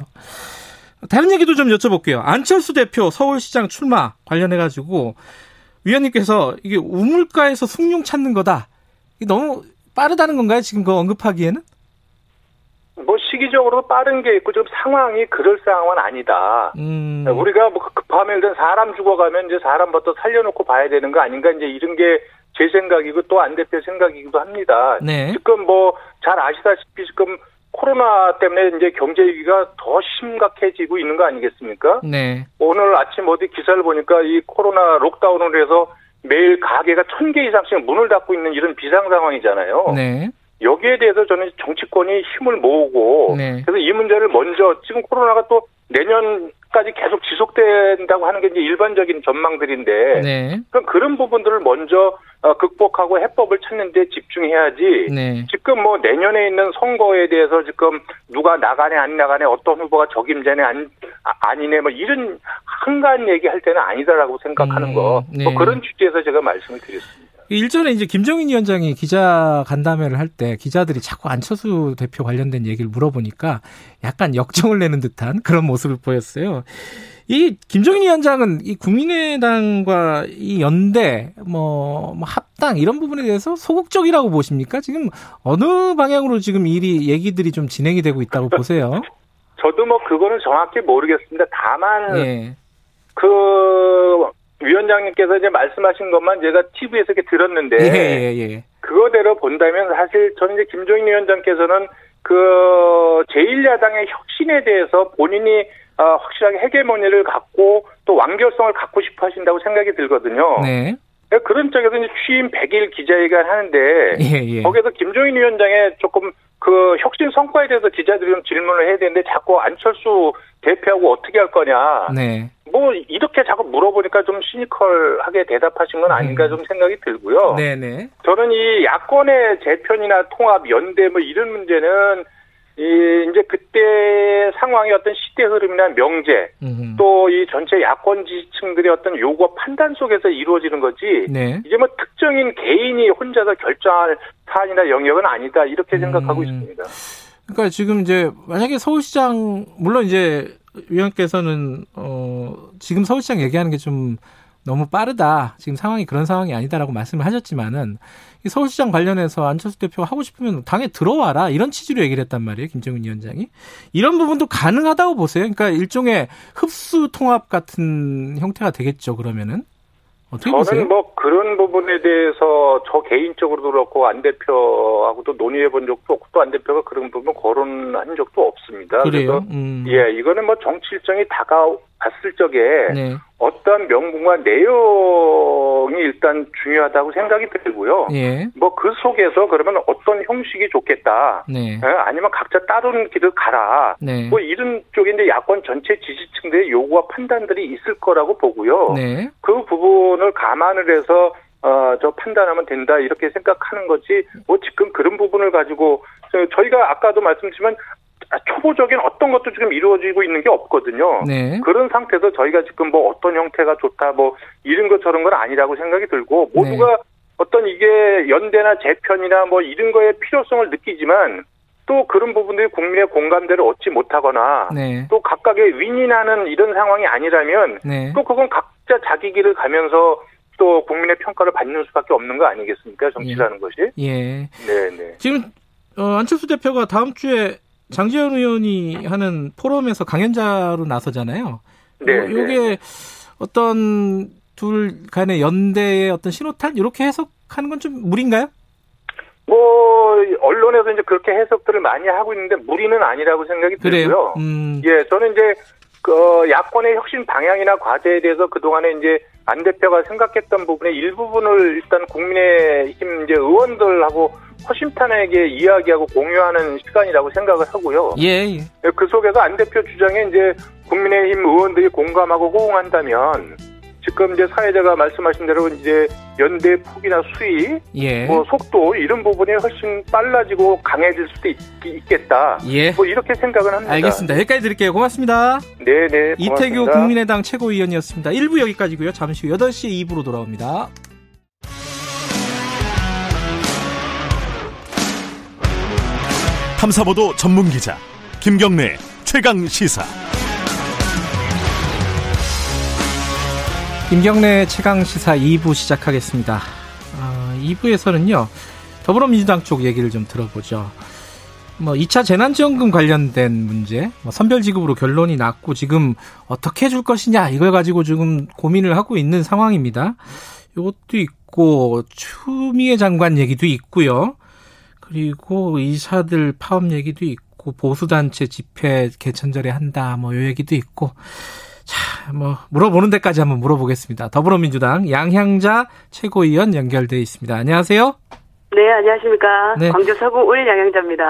다른 얘기도 좀 여쭤볼게요. 안철수 대표 서울시장 출마 관련해가지고 위원님께서 이게 우물가에서 숭늉 찾는 거다. 이게 너무 빠르다는 건가요? 지금 그 언급하기에는? 뭐 시기적으로 빠른 게 있고 지금 상황이 그럴 상황은 아니다. 음. 우리가 뭐 급하면 일단 사람 죽어가면 이제 사람부터 살려놓고 봐야 되는 거 아닌가 이제 이런 게 제 생각이고 또 안 대표 생각이기도 합니다. 네. 지금 뭐 잘 아시다시피 지금 코로나 때문에 이제 경제 위기가 더 심각해지고 있는 거 아니겠습니까? 네. 오늘 아침 어디 기사를 보니까 이 코로나 록다운으로 해서 매일 가게가 천 개 이상씩 문을 닫고 있는 이런 비상 상황이잖아요. 네. 여기에 대해서 저는 정치권이 힘을 모으고 네. 그래서 이 문제를 먼저 지금 코로나가 또 내년까지 계속 지속된다고 하는 게 이제 일반적인 전망들인데 네. 그럼 그런 부분들을 먼저 극복하고 해법을 찾는 데 집중해야지 네. 지금 뭐 내년에 있는 선거에 대해서 지금 누가 나가네 안 나가네 어떤 후보가 적임자네 안, 아니네 뭐 이런 한가한 얘기할 때는 아니다라고 생각하는 음, 거 네. 뭐 그런 취지에서 제가 말씀을 드렸습니다. 일전에 이제 김종인 위원장이 기자 간담회를 할 때 기자들이 자꾸 안철수 대표 관련된 얘기를 물어보니까 약간 역정을 내는 듯한 그런 모습을 보였어요. 이 김종인 위원장은 이 국민의당과 이 연대, 뭐, 뭐 합당 이런 부분에 대해서 소극적이라고 보십니까? 지금 어느 방향으로 지금 일이 얘기들이 좀 진행이 되고 있다고 보세요? 저도 뭐 그거는 정확히 모르겠습니다. 다만 예. 그. 위원장님께서 이제 말씀하신 것만 제가 티비에서 이렇게 들었는데, 예, 예, 예. 그거대로 본다면 사실 저는 이제 김종인 위원장께서는 그 제일 야당의 혁신에 대해서 본인이 어, 확실하게 헤게모니를 갖고 또 완결성을 갖고 싶어 하신다고 생각이 들거든요. 네. 그런 쪽에서 이제 취임 백 일 기자회견 하는데, 예, 예. 거기에서 김종인 위원장의 조금 그 혁신 성과에 대해서 기자들이 좀 질문을 해야 되는데 자꾸 안철수 대표하고 어떻게 할 거냐. 네. 뭐 이렇게 자꾸 물어보니까 좀 시니컬하게 대답하신 건 아닌가 좀 생각이 들고요. 네네. 저는 이 야권의 재편이나 통합, 연대 뭐 이런 문제는 이 이제 그때 상황의 어떤 시대 흐름이나 명제 또 이 전체 야권 지지층들의 어떤 요구 판단 속에서 이루어지는 거지 네. 이제 뭐 특정인 개인이 혼자서 결정할 사안이나 영역은 아니다 이렇게 생각하고 음. 있습니다. 그러니까 지금 이제 만약에 서울시장 물론 이제 위원께서는 어 지금 서울시장 얘기하는 게 좀 너무 빠르다. 지금 상황이 그런 상황이 아니다라고 말씀을 하셨지만은 이 서울시장 관련해서 안철수 대표 하고 싶으면 당에 들어와라 이런 취지로 얘기를 했단 말이에요. 김정은 위원장이 이런 부분도 가능하다고 보세요. 그러니까 일종의 흡수 통합 같은 형태가 되겠죠. 그러면은 어떻게 저는 보세요? 저는 뭐 그런 부분. 부분에 대해서 저 개인적으로도 그렇고 안 대표하고도 논의해본 적도 없고 또 안 대표가 그런 부분 거론한 적도 없습니다. 그래요? 그래서 음. 예, 이거는 뭐 정치 일정이 다가왔을 적에 네. 어떤 명분과 내용이 일단 중요하다고 생각이 들고요. 예. 뭐 그 속에서 그러면 어떤 형식이 좋겠다. 네. 예, 아니면 각자 따르는 길을 가라. 네. 뭐 이런 쪽에 이제 야권 전체 지지층들의 요구와 판단들이 있을 거라고 보고요. 네. 그 부분을 감안을 해서 어, 저 판단하면 된다 이렇게 생각하는 거지. 뭐 지금 그런 부분을 가지고 저희가 아까도 말씀드리지만 초보적인 어떤 것도 지금 이루어지고 있는 게 없거든요. 네. 그런 상태에서 저희가 지금 뭐 어떤 형태가 좋다 뭐 이런 것 저런 건 아니라고 생각이 들고 모두가 네. 어떤 이게 연대나 재편이나 뭐 이런 거에 필요성을 느끼지만 또 그런 부분들이 국민의 공감대를 얻지 못하거나 네. 또 각각의 윈윈하는 이런 상황이 아니라면 네. 또 그건 각자 자기 길을 가면서 또 국민의 평가를 받는 수밖에 없는 거 아니겠습니까? 정치라는 예. 것이. 예. 네네. 지금 안철수 대표가 다음 주에 장지원 의원이 하는 포럼에서 강연자로 나서잖아요. 네. 이게 어떤 둘 간의 연대의 어떤 신호탄 이렇게 해석하는 건 좀 무리인가요? 뭐 언론에서 이제 그렇게 해석들을 많이 하고 있는데 무리는 아니라고 생각이 그래요? 들고요. 음. 예, 저는 이제 그 야권의 혁신 방향이나 과제에 대해서 그 동안에 이제 안 대표가 생각했던 부분의 일부분을 일단 국민의힘 이제 의원들하고 허심탄회하게 이야기하고 공유하는 시간이라고 생각을 하고요. 예. 그 속에서 안 대표 주장에 이제 국민의힘 의원들이 공감하고 호응한다면 지금 이제 사회자가 말씀하신 대로 이제 연대 폭이나 수위, 예. 뭐 속도 이런 부분이 훨씬 빨라지고 강해질 수도 있, 있겠다. 예. 뭐 이렇게 생각을 합니다. 알겠습니다. 여기까지 드릴게요. 고맙습니다. 네, 네. 이태규 국민의당 최고위원이었습니다. 일 부 여기까지고요. 잠시 후 여덟 시에 이 부로 돌아옵니다. 탐사보도 전문기자 김경래 최강시사. 김경래 최강시사 이 부 시작하겠습니다. 어, 이 부에서는요. 더불어민주당 쪽 얘기를 좀 들어보죠. 뭐 이 차 재난지원금 관련된 문제, 뭐 선별지급으로 결론이 났고 지금 어떻게 해줄 것이냐 이걸 가지고 지금 고민을 하고 있는 상황입니다. 이것도 있고 추미애 장관 얘기도 있고요. 그리고 의사들 파업 얘기도 있고 보수단체 집회 개천절에 한다 뭐 요 얘기도 있고 자, 뭐 물어보는 데까지 한번 물어보겠습니다. 더불어민주당 양향자 최고위원 연결돼 있습니다. 안녕하세요. 네, 안녕하십니까. 네. 광주 서구 올 양향자입니다.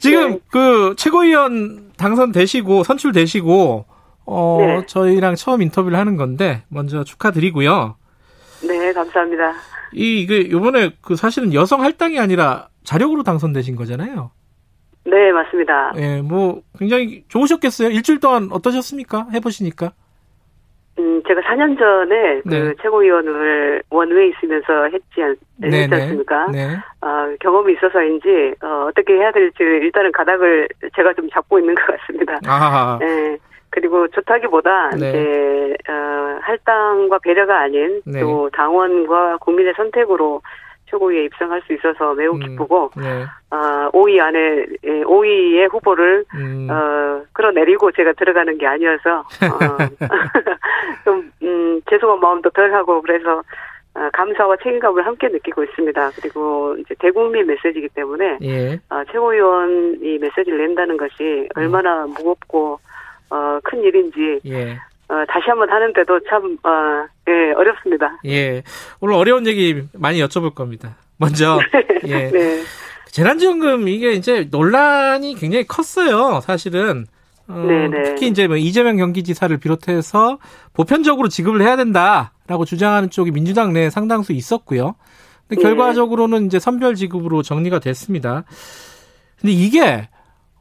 지금 네. 그 최고위원 당선되시고 선출되시고 어 네. 저희랑 처음 인터뷰를 하는 건데 먼저 축하드리고요. 네, 감사합니다. 이, 이게, 요번에, 그, 사실은 여성 할당이 아니라 자력으로 당선되신 거잖아요. 네, 맞습니다. 예, 뭐, 굉장히 좋으셨겠어요? 일주일 동안 어떠셨습니까? 해보시니까? 음, 제가 사 년 전에, 네. 그, 최고위원을 원외에 있으면서 했지, 않, 네네. 했지 않습니까? 네. 어, 경험이 있어서인지, 어, 어떻게 해야 될지, 일단은 가닥을 제가 좀 잡고 있는 것 같습니다. 아 네. 그리고 좋다기보다 네. 이제 어, 할당과 배려가 아닌 네. 또 당원과 국민의 선택으로 최고위에 입성할 수 있어서 매우 기쁘고 음, 네. 어, 오 위 안에 오 위의 후보를 음. 어, 끌어내리고 제가 들어가는 게 아니어서 어, 좀 음, 죄송한 마음도 덜하고 그래서 어, 감사와 책임감을 함께 느끼고 있습니다. 그리고 이제 대국민 메시지이기 때문에 예. 어, 최고위원이 메시지를 낸다는 것이 얼마나 음. 무겁고 어, 큰 일인지, 예. 어, 다시 한번 하는데도 참, 어, 예, 어렵습니다. 예. 오늘 어려운 얘기 많이 여쭤볼 겁니다. 먼저, 예. 네. 재난지원금, 이게 이제 논란이 굉장히 컸어요, 사실은. 어, 네네. 특히 이제 뭐 이재명 경기지사를 비롯해서 보편적으로 지급을 해야 된다라고 주장하는 쪽이 민주당 내에 상당수 있었고요. 근데 결과적으로는 네. 이제 선별지급으로 정리가 됐습니다. 근데 이게,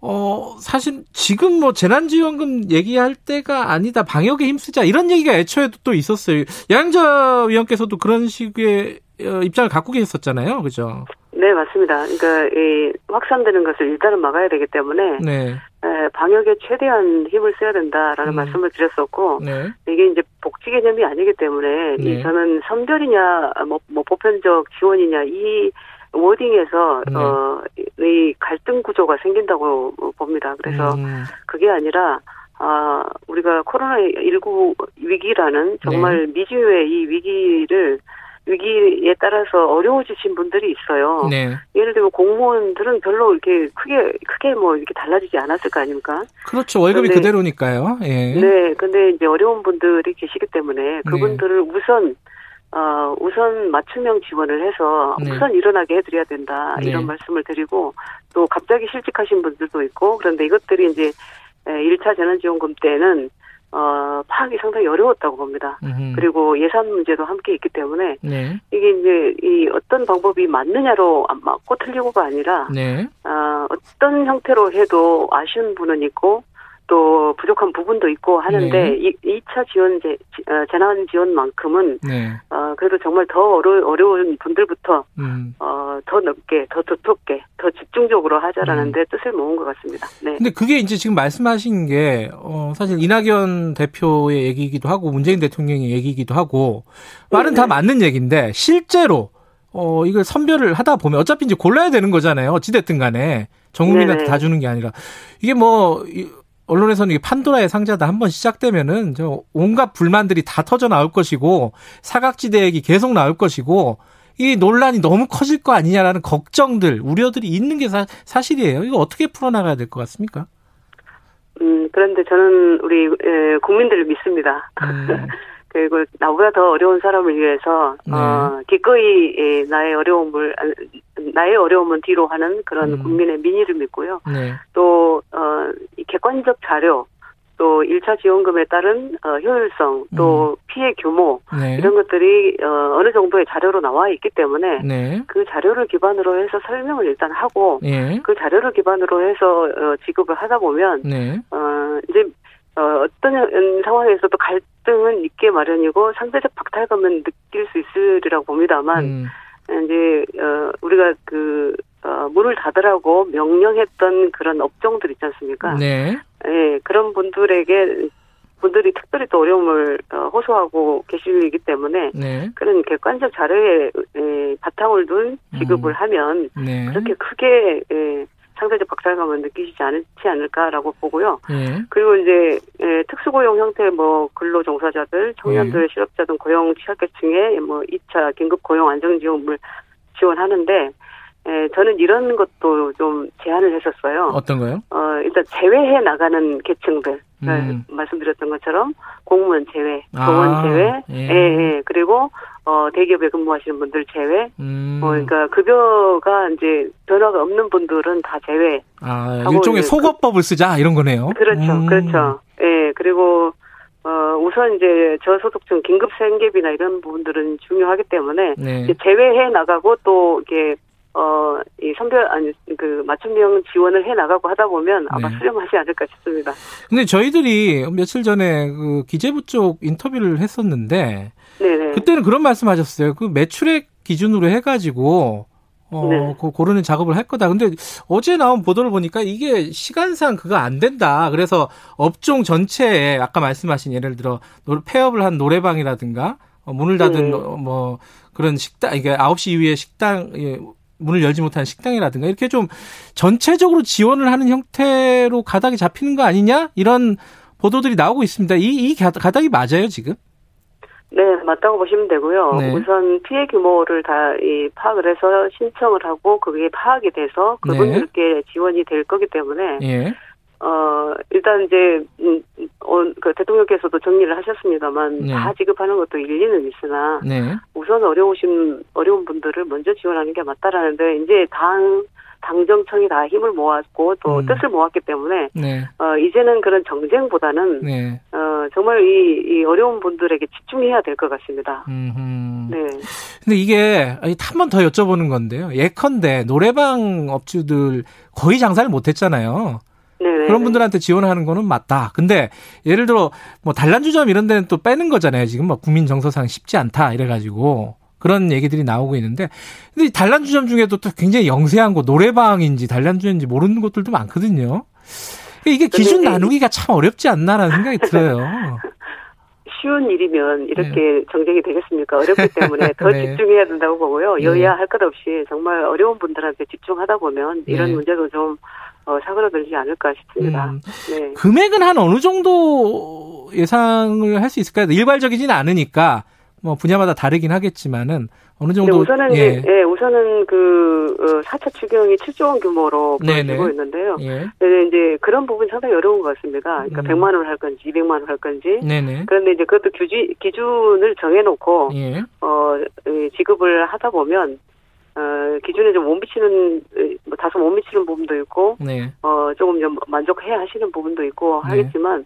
어, 사실, 지금 뭐, 재난지원금 얘기할 때가 아니다, 방역에 힘쓰자, 이런 얘기가 애초에도 또 있었어요. 양향자 위원께서도 그런 식의 입장을 갖고 계셨었잖아요. 그죠? 네, 맞습니다. 그러니까, 이, 확산되는 것을 일단은 막아야 되기 때문에, 네. 에, 방역에 최대한 힘을 써야 된다라는 음. 말씀을 드렸었고, 네. 이게 이제 복지 개념이 아니기 때문에, 네. 이, 저는 선별이냐, 뭐, 뭐, 보편적 지원이냐, 이, 워딩에서 네. 어, 이 갈등 구조가 생긴다고 봅니다. 그래서 음. 그게 아니라 아, 우리가 코로나십구 위기라는 정말 네. 미지의 이 위기를 위기에 따라서 어려워지신 분들이 있어요. 네. 예를 들면 공무원들은 별로 이렇게 크게 크게 뭐 이렇게 달라지지 않았을 거 아닙니까? 그렇죠. 월급이 근데, 그대로니까요. 예. 네. 근데 이제 어려운 분들이 계시기 때문에 그분들을 네. 우선 어, 우선 맞춤형 지원을 해서 네. 우선 일어나게 해드려야 된다 네. 이런 말씀을 드리고 또 갑자기 실직하신 분들도 있고 그런데 이것들이 이제 일 차 재난지원금 때는 어, 파악이 상당히 어려웠다고 봅니다. 으흠. 그리고 예산 문제도 함께 있기 때문에 네. 이게 이제 이 어떤 방법이 맞느냐로 안 맞고 틀리고가 아니라 네. 어, 어떤 형태로 해도 아쉬운 분은 있고 또 부족한 부분도 있고 하는데 네. 이, 이 차 지원 재, 재난 지원만큼은 네. 어, 그래도 정말 더 어려, 어려운 분들부터 음. 어, 더 넓게, 더 두텁게, 더 집중적으로 하자라는 음. 데 뜻을 모은 것 같습니다. 네. 근데 그게 이제 지금 말씀하신 게 어, 사실 이낙연 대표의 얘기이기도 하고 문재인 대통령의 얘기이기도 하고 말은 네. 다 맞는 얘기인데 실제로 어, 이걸 선별을 하다 보면 어차피 이제 골라야 되는 거잖아요. 어찌됐든 간에 전 국민한테 네. 다 주는 게 아니라 이게 뭐 언론에서는 이게 판도라의 상자다 한번 시작되면은 저 온갖 불만들이 다 터져 나올 것이고 사각지대 얘기 계속 나올 것이고 이 논란이 너무 커질 거 아니냐라는 걱정들, 우려들이 있는 게 사, 사실이에요. 이거 어떻게 풀어나가야 될 것 같습니까? 음 그런데 저는 우리 에, 국민들을 믿습니다. 음. 그리고 나보다 더 어려운 사람을 위해서 네. 어, 기꺼이 나의 어려움을 나의 어려움은 뒤로 하는 그런 음. 국민의 민의를 믿고요. 네. 또 어, 객관적 자료, 또 일 차 지원금에 따른 어, 효율성, 또 음. 피해 규모 네. 이런 것들이 어, 어느 정도의 자료로 나와 있기 때문에 네. 그 자료를 기반으로 해서 설명을 일단 하고 네. 그 자료를 기반으로 해서 어, 지급을 하다 보면 네. 어, 이제 어, 어떤 상황에서도 갈등은 있게 마련이고 상대적 박탈감은 느낄 수 있으리라고 봅니다만 음. 이제 어, 우리가 그 어, 문을 닫으라고 명령했던 그런 업종들 있지 않습니까? 네. 예, 그런 분들에게 분들이 특별히 또 어려움을 어, 호소하고 계시기 때문에 네. 그런 객관적 자료에 에, 바탕을 둔 지급을 음. 하면 네. 그렇게 크게 에, 상대적 박탈감을 느끼시지 않지 않을까라고 보고요. 네. 그리고 이제 특수고용 형태 뭐 근로종사자들, 청년들, 네. 실업자 등 고용 취약계층에 뭐 이 차 긴급 고용 안정지원금을 지원하는데 저는 이런 것도 좀 제안을 했었어요. 어떤 거요? 어, 일단 제외해 나가는 계층들. 음. 말씀드렸던 것처럼 공무원 제외, 공원 아, 제외, 예. 예, 예. 그리고 어, 대기업에 근무하시는 분들 제외. 음. 어, 그러니까 급여가 이제 변화가 없는 분들은 다 제외. 아, 일종의 소거법을 그, 쓰자 이런 거네요. 그렇죠, 음. 그렇죠. 예, 그리고 어, 우선 이제 저소득층 긴급 생계비나 이런 부분들은 중요하기 때문에 네. 이제 제외해 나가고 또 이게 어, 이 선별, 아니, 그, 맞춤형 지원을 해 나가고 하다 보면 아마 네. 수렴하지 않을까 싶습니다. 근데 저희들이 며칠 전에 그 기재부 쪽 인터뷰를 했었는데, 네네. 그때는 그런 말씀 하셨어요. 그 매출액 기준으로 해가지고, 어, 네. 고, 고르는 작업을 할 거다. 근데 어제 나온 보도를 보니까 이게 시간상 그거 안 된다. 그래서 업종 전체에 아까 말씀하신 예를 들어, 폐업을 한 노래방이라든가, 문을 닫은 네. 뭐, 그런 식당, 이게 그러니까 아홉 시 이후에 식당, 예, 문을 열지 못하는 식당이라든가 이렇게 좀 전체적으로 지원을 하는 형태로 가닥이 잡히는 거 아니냐 이런 보도들이 나오고 있습니다. 이, 이 가닥이 맞아요 지금? 네, 맞다고 보시면 되고요. 네. 우선 피해 규모를 다 이 파악을 해서 신청을 하고 그게 파악이 돼서 그분들께 네. 지원이 될 거기 때문에 예. 어, 일단 이제 어, 그 대통령께서도 정리를 하셨습니다만 네. 다 지급하는 것도 일리는 있으나 네. 우선 어려우신 어려운 분들을 먼저 지원하는 게 맞다라는데 이제 당 당정청이 다 힘을 모았고 또 음. 뜻을 모았기 때문에 네. 어, 이제는 그런 정쟁보다는 네. 어, 정말 이, 이 어려운 분들에게 집중해야 될 것 같습니다. 음흠. 네. 근데 이게 한 번 더 여쭤보는 건데요. 예컨대 노래방 업주들 거의 장사를 못했잖아요. 네네. 그런 분들한테 지원하는 거는 맞다. 근데 예를 들어 뭐 단란주점 이런 데는 또 빼는 거잖아요. 지금 뭐 국민 정서상 쉽지 않다 이래가지고 그런 얘기들이 나오고 있는데 근데 단란주점 중에도 또 굉장히 영세한 곳 노래방인지 단란주점인지 모르는 곳들도 많거든요. 이게 기준 나누기가 참 어렵지 않나라는 생각이 들어요. 쉬운 일이면 이렇게 네. 정쟁이 되겠습니까? 어렵기 때문에 더 네. 집중해야 된다고 보고요. 네. 여야 할 것 없이 정말 어려운 분들한테 집중하다 보면 이런 네. 문제도 좀 어, 사그라들지 않을까 싶습니다. 음. 네. 금액은 한 어느 정도 예상을 할 수 있을까요? 일괄적이진 않으니까 뭐 분야마다 다르긴 하겠지만은 어느 정도 우선은 예. 예, 우선은 그 사 차 추경이 칠조 원 규모로 벌어지고 있는데요. 예. 네, 이제 그런 부분이 상당히 어려운 것 같습니다. 그러니까 음. 백만 원 할 건지 이백만 원 할 건지. 네네. 그런데 이제 그것도 규지 기준을 정해놓고 예. 어 지급을 하다 보면 어, 기준에 좀 못 미치는 뭐 다소 못 미치는 부분도 있고 네. 어 조금 좀 만족해 하시는 부분도 있고 네. 하겠지만.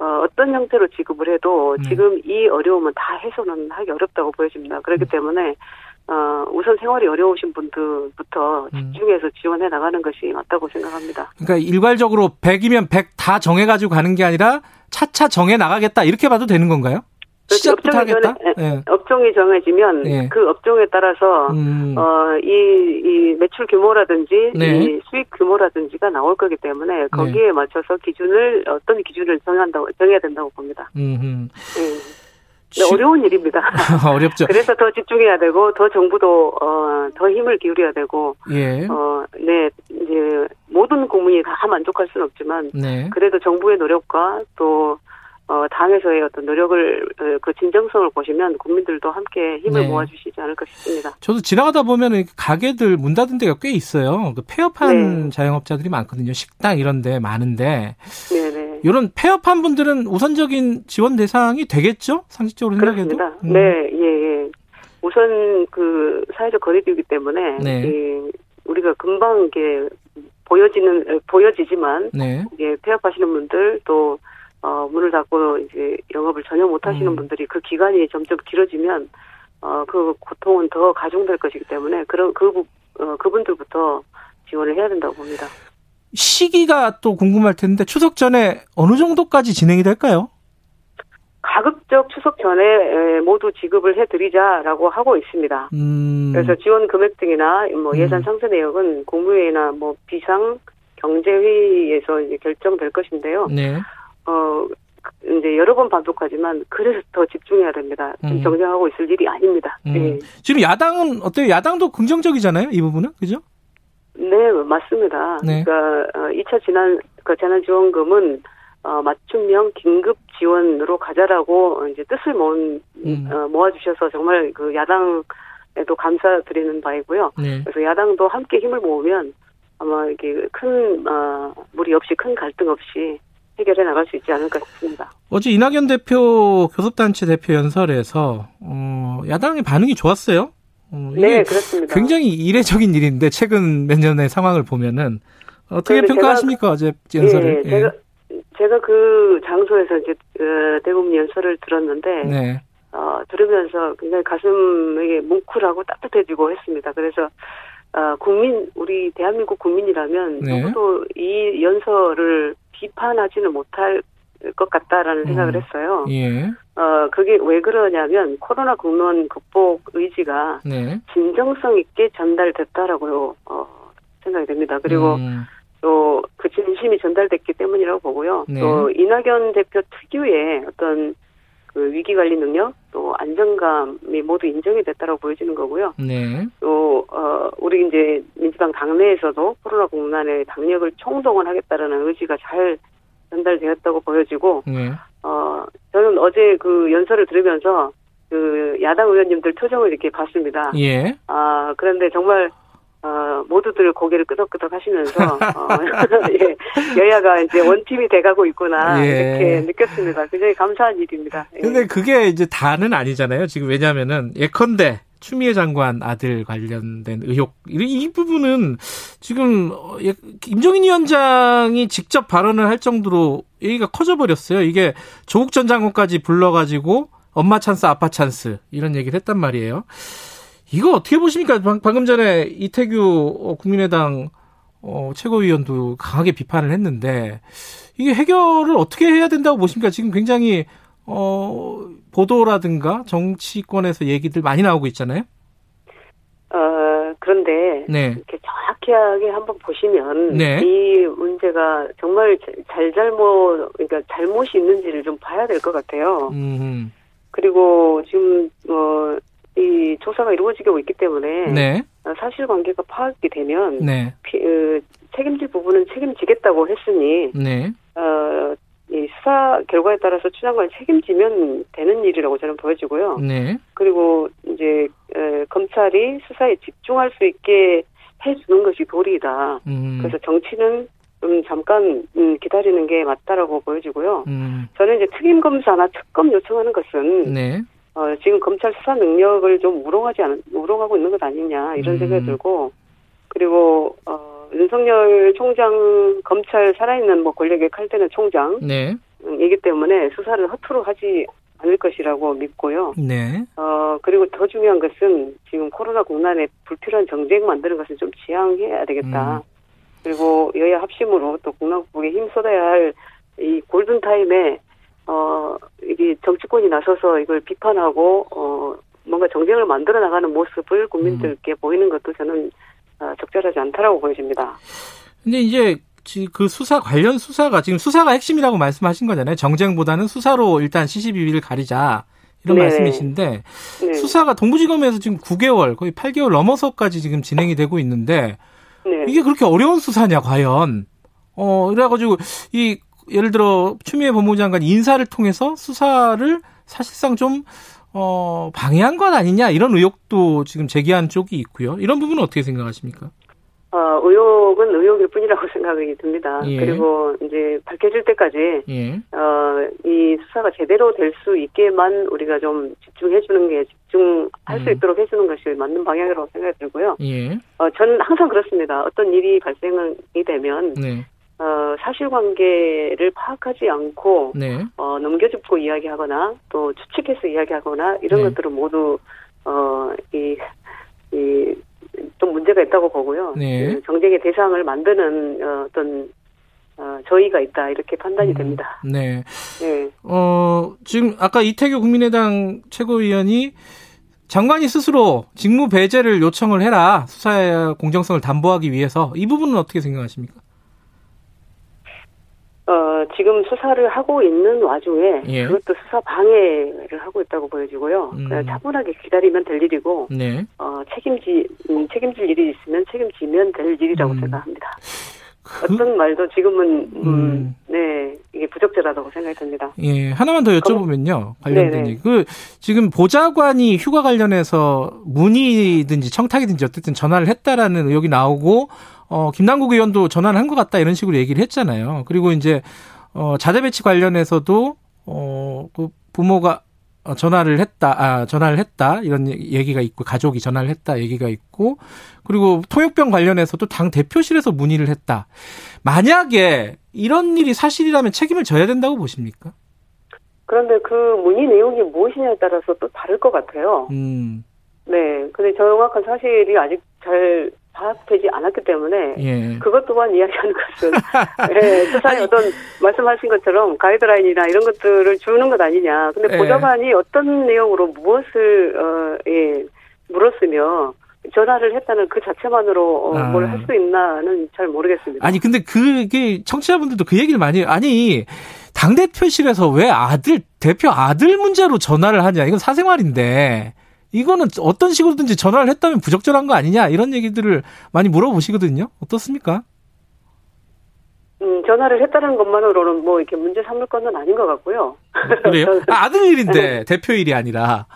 어, 어떤 형태로 지급을 해도 네. 지금 이 어려움은 다 해소는 하기 어렵다고 보여집니다. 그렇기 네. 때문에 어, 우선 생활이 어려우신 분들부터 집중해서 지원해 나가는 것이 맞다고 생각합니다. 그러니까 일괄적으로 백이면 백 다 정해가지고 가는 게 아니라 차차 정해 나가겠다 이렇게 봐도 되는 건가요? 시작부터 하겠다? 전에, 네. 업종이 정해지면 네. 그 업종에 따라서 음. 어, 이, 이 매출 규모라든지 네. 이 수익 규모라든지가 나올 거기 때문에 거기에 네. 맞춰서 기준을 어떤 기준을 정한다고 정해야 된다고 봅니다. 음. 네, 어려운 일입니다. 어렵죠. 그래서 더 집중해야 되고 더 정부도 어, 더 힘을 기울여야 되고 예. 어, 네 이제 모든 국민이 다 만족할 수는 없지만 네. 그래도 정부의 노력과 또 어, 당에서의 어떤 노력을, 그 진정성을 보시면 국민들도 함께 힘을 네. 모아주시지 않을까 싶습니다. 저도 지나가다 보면 가게들 문 닫은 데가 꽤 있어요. 그 폐업한 네. 자영업자들이 많거든요. 식당 이런 데 많은데. 네네. 이런 폐업한 분들은 우선적인 지원 대상이 되겠죠? 상식적으로 생각해도. 그렇습니다. 음. 네, 예, 예. 우선 그 사회적 거리두기 때문에. 네. 이 우리가 금방 이게 보여지는, 보여지지만. 네. 예, 폐업하시는 분들 또 어, 문을 닫고 이제 영업을 전혀 못 하시는 음. 분들이 그 기간이 점점 길어지면, 어, 그 고통은 더 가중될 것이기 때문에, 그런, 그, 어, 그분들부터 지원을 해야 된다고 봅니다. 시기가 또 궁금할 텐데, 추석 전에 어느 정도까지 진행이 될까요? 가급적 추석 전에 모두 지급을 해드리자라고 하고 있습니다. 음. 그래서 지원 금액 등이나 뭐 예산 상세 내역은 국무회의나 뭐 비상, 경제회의에서 이제 결정될 것인데요. 네. 어, 이제 여러 번 반복하지만, 그래서 더 집중해야 됩니다. 지금 음. 정정하고 있을 일이 아닙니다. 음. 네. 지금 야당은, 어때요? 야당도 긍정적이잖아요? 이 부분은? 그죠? 네, 맞습니다. 네. 그러니까, 이 차 재난, 그 재난지원금은, 어, 맞춤형 긴급 지원으로 가자라고, 이제 뜻을 모은, 음. 어, 모아주셔서 정말 그 야당에도 감사드리는 바이고요. 네. 그래서 야당도 함께 힘을 모으면, 아마 이게 큰, 어, 무리 없이, 큰 갈등 없이, 해결해 나갈 수 있지 않을까 싶습니다. 어제 이낙연 대표 교섭단체 대표 연설에서 어, 야당의 반응이 좋았어요. 어, 네, 그렇습니다. 굉장히 이례적인 일인데 최근 몇 년의 상황을 보면은 어떻게 평가하십니까? 제가, 어제 연설을? 예, 예. 제가 제가 그 장소에서 이제 그 대국민 연설을 들었는데 네. 어, 들으면서 굉장히 가슴이 뭉클하고 따뜻해지고 했습니다. 그래서 어, 국민 우리 대한민국 국민이라면 네. 누구도 이 연설을 비판하지는 못할 것 같다라는 음, 생각을 했어요. 예. 어, 그게 왜 그러냐면 코로나 국론 극복 의지가 네. 진정성 있게 전달됐다라고 어, 생각이 됩니다. 그리고 음. 또 그 진심이 전달됐기 때문이라고 보고요. 네. 또 이낙연 대표 특유의 어떤 그 위기 관리 능력 또 안정감이 모두 인정이 됐다라고 보여지는 거고요. 네. 또 어, 우리 이제 민주당 당내에서도 코로나 국난의 당력을 총동원하겠다라는 의지가 잘 전달되었다고 보여지고, 네. 어 저는 어제 그 연설을 들으면서 그 야당 의원님들 표정을 이렇게 봤습니다. 예. 아 그런데 정말. 어, 모두들 고개를 끄덕끄덕 하시면서, 어, 예, 여야가 이제 원팀이 돼가고 있구나, 예. 이렇게 느꼈습니다. 굉장히 감사한 일입니다. 예. 근데 그게 이제 다는 아니잖아요. 지금 왜냐면은, 예컨대, 추미애 장관 아들 관련된 의혹, 이 부분은 지금, 김종인 위원장이 직접 발언을 할 정도로 얘기가 커져버렸어요. 이게 조국 전 장관까지 불러가지고, 엄마 찬스, 아빠 찬스, 이런 얘기를 했단 말이에요. 이거 어떻게 보십니까? 방금 전에 이태규 국민의당 최고위원도 강하게 비판을 했는데 이게 해결을 어떻게 해야 된다고 보십니까? 지금 굉장히 어, 보도라든가 정치권에서 얘기들 많이 나오고 있잖아요. 어, 그런데 네. 이렇게 정확하게 한번 보시면 네. 이 문제가 정말 잘잘못 그러니까 잘못이 있는지를 좀 봐야 될 것 같아요. 음. 그리고 지금 뭐. 이 조사가 이루어지고 있기 때문에 네. 사실관계가 파악이 되면 네. 피, 어, 책임질 부분은 책임지겠다고 했으니 네. 어, 이 수사 결과에 따라서 추장관이 책임지면 되는 일이라고 저는 보여지고요. 네. 그리고 이제 검찰이 수사에 집중할 수 있게 해주는 것이 도리이다. 음. 그래서 정치는 음, 잠깐 음, 기다리는 게 맞다라고 보여지고요. 음. 저는 이제 특임 검사나 특검 요청하는 것은 네. 어, 지금 검찰 수사 능력을 좀 우롱하지 않, 우롱하고 있는 것 아니냐 이런 음. 생각이 들고, 그리고 어, 윤석열 총장 검찰 살아있는 뭐 권력의 칼대는 총장이기 네. 때문에 수사를 허투루 하지 않을 것이라고 믿고요. 네. 어 그리고 더 중요한 것은 지금 코로나 국난에 불필요한 정쟁 만드는 것은 좀 지양해야 되겠다. 음. 그리고 여야 합심으로 또 국난 극복에 힘 쏟아야 할 이 골든 타임에 어 이게 정치권이 나서서 이걸 비판하고 어 뭔가 정쟁을 만들어 나가는 모습을 국민들께 음. 보이는 것도 저는 적절하지 않다라고 보여집니다. 근데 이제 그 수사 관련 수사가 지금 수사가 핵심이라고 말씀하신 거잖아요. 정쟁보다는 수사로 일단 시시비비를 가리자 이런 네네. 말씀이신데 네네. 수사가 동부지검에서 지금 구 개월 거의 팔 개월 넘어서까지 지금 진행이 되고 있는데. 네. 이게 그렇게 어려운 수사냐, 과연. 어, 그래가지고, 이, 예를 들어, 추미애 법무부 장관 인사를 통해서 수사를 사실상 좀, 어, 방해한 건 아니냐, 이런 의혹도 지금 제기한 쪽이 있고요. 이런 부분은 어떻게 생각하십니까? 어, 의혹은 의혹일 뿐이라고 생각이 듭니다. 예. 그리고 이제 밝혀질 때까지, 예. 어, 이 수사가 제대로 될 수 있게만 우리가 좀 집중해주는 게, 집중할 음. 수 있도록 해주는 것이 맞는 방향이라고 생각이 들고요. 예. 어, 저는 항상 그렇습니다. 어떤 일이 발생이 되면, 네. 어, 사실관계를 파악하지 않고, 네. 어, 넘겨짚고 이야기하거나, 또 추측해서 이야기하거나, 이런 네. 것들은 모두, 어, 이, 이, 좀 문제가 있다고 보고요. 네. 정쟁의 대상을 만드는 어떤 저희가 있다 이렇게 판단이 음, 됩니다. 네. 네. 어 지금 아까 이태규 국민의당 최고위원이 장관이 스스로 직무 배제를 요청을 해라 수사의 공정성을 담보하기 위해서 이 부분은 어떻게 생각하십니까? 어 지금 수사를 하고 있는 와중에 예. 그것도 수사 방해를 하고 있다고 보여지고요. 음. 그냥 차분하게 기다리면 될 일이고 네. 어 책임지 음, 책임질 일이 있으면 책임지면 될 일이라고 음. 생각합니다. 그... 어떤 말도 지금은 음, 음. 네 이게 부적절하다고 생각이 듭니다. 예 하나만 더 여쭤보면요 관련된 얘기. 그 지금 보좌관이 휴가 관련해서 문의든지 청탁이든지 어쨌든 전화를 했다라는 의혹이 나오고. 어, 김남국 의원도 전화를 한 것 같다 이런 식으로 얘기를 했잖아요. 그리고 이제 어, 자대 배치 관련해서도 어, 그 부모가 전화를 했다, 아, 전화를 했다 이런 얘기가 있고 가족이 전화를 했다 얘기가 있고 그리고 통역병 관련해서도 당 대표실에서 문의를 했다. 만약에 이런 일이 사실이라면 책임을 져야 된다고 보십니까? 그런데 그 문의 내용이 무엇이냐에 따라서 또 다를 것 같아요. 음. 네, 근데 정확한 사실이 아직 잘 파악되지 않았기 때문에 예. 그것 또한 이야기하는 것은 예, 수사에 어떤 말씀하신 것처럼 가이드라인이나 이런 것들을 주는 것 아니냐. 근데 예. 보좌관이 어떤 내용으로 무엇을 어, 예, 물었으며 전화를 했다는 그 자체만으로 어, 아. 뭘 할 수 있나는 잘 모르겠습니다. 아니 근데 그게 청취자분들도 그 얘기를 많이 아니 당대표실에서 왜 아들 대표 아들 문제로 전화를 하냐. 이건 사생활인데. 이거는 어떤 식으로든지 전화를 했다면 부적절한 거 아니냐 이런 얘기들을 많이 물어보시거든요. 어떻습니까? 음, 전화를 했다는 것만으로는 뭐 이렇게 문제 삼을 건 아닌 것 같고요. 그래요? 아, 아들 일인데 대표 일이 아니라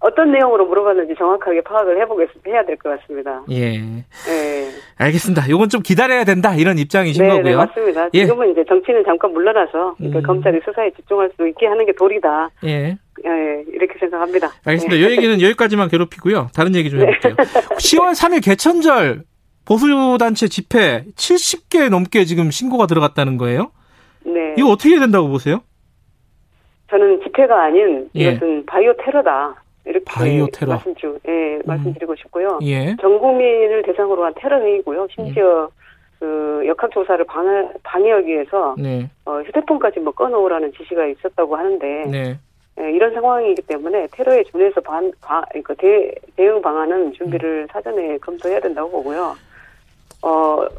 어떤 내용으로 물어봤는지 정확하게 파악을 해보겠습니다. 해야 될 것 같습니다. 예. 네. 알겠습니다. 이건 좀 기다려야 된다 이런 입장이신 네, 거고요. 네, 맞습니다. 예. 지금은 이제 정치는 잠깐 물러나서 그러니까 음. 검찰이 수사에 집중할 수 있게 하는 게 도리다. 예. 예, 이렇게 생각합니다. 알겠습니다. 이 예. 얘기는 여기까지만 괴롭히고요. 다른 얘기 좀 해볼게요. 네. 시월 삼일 개천절 보수단체 집회 칠십 개 넘게 지금 신고가 들어갔다는 거예요? 네. 이거 어떻게 해야 된다고 보세요? 저는 집회가 아닌 예. 이것은 바이오 테러다. 이렇게 바이오 테러. 말씀 주, 예, 말씀드리고 음. 싶고요. 예. 전 국민을 대상으로 한 테러 행위고요. 심지어 예. 그 역학조사를 방해, 방해하기 위해서 네. 어, 휴대폰까지 뭐 꺼놓으라는 지시가 있었다고 하는데 네. 예, 이런 상황이기 때문에 테러에 준해서 반, 바, 그러니까 대, 대응 방안은 준비를 사전에 검토해야 된다고 보고요. 어,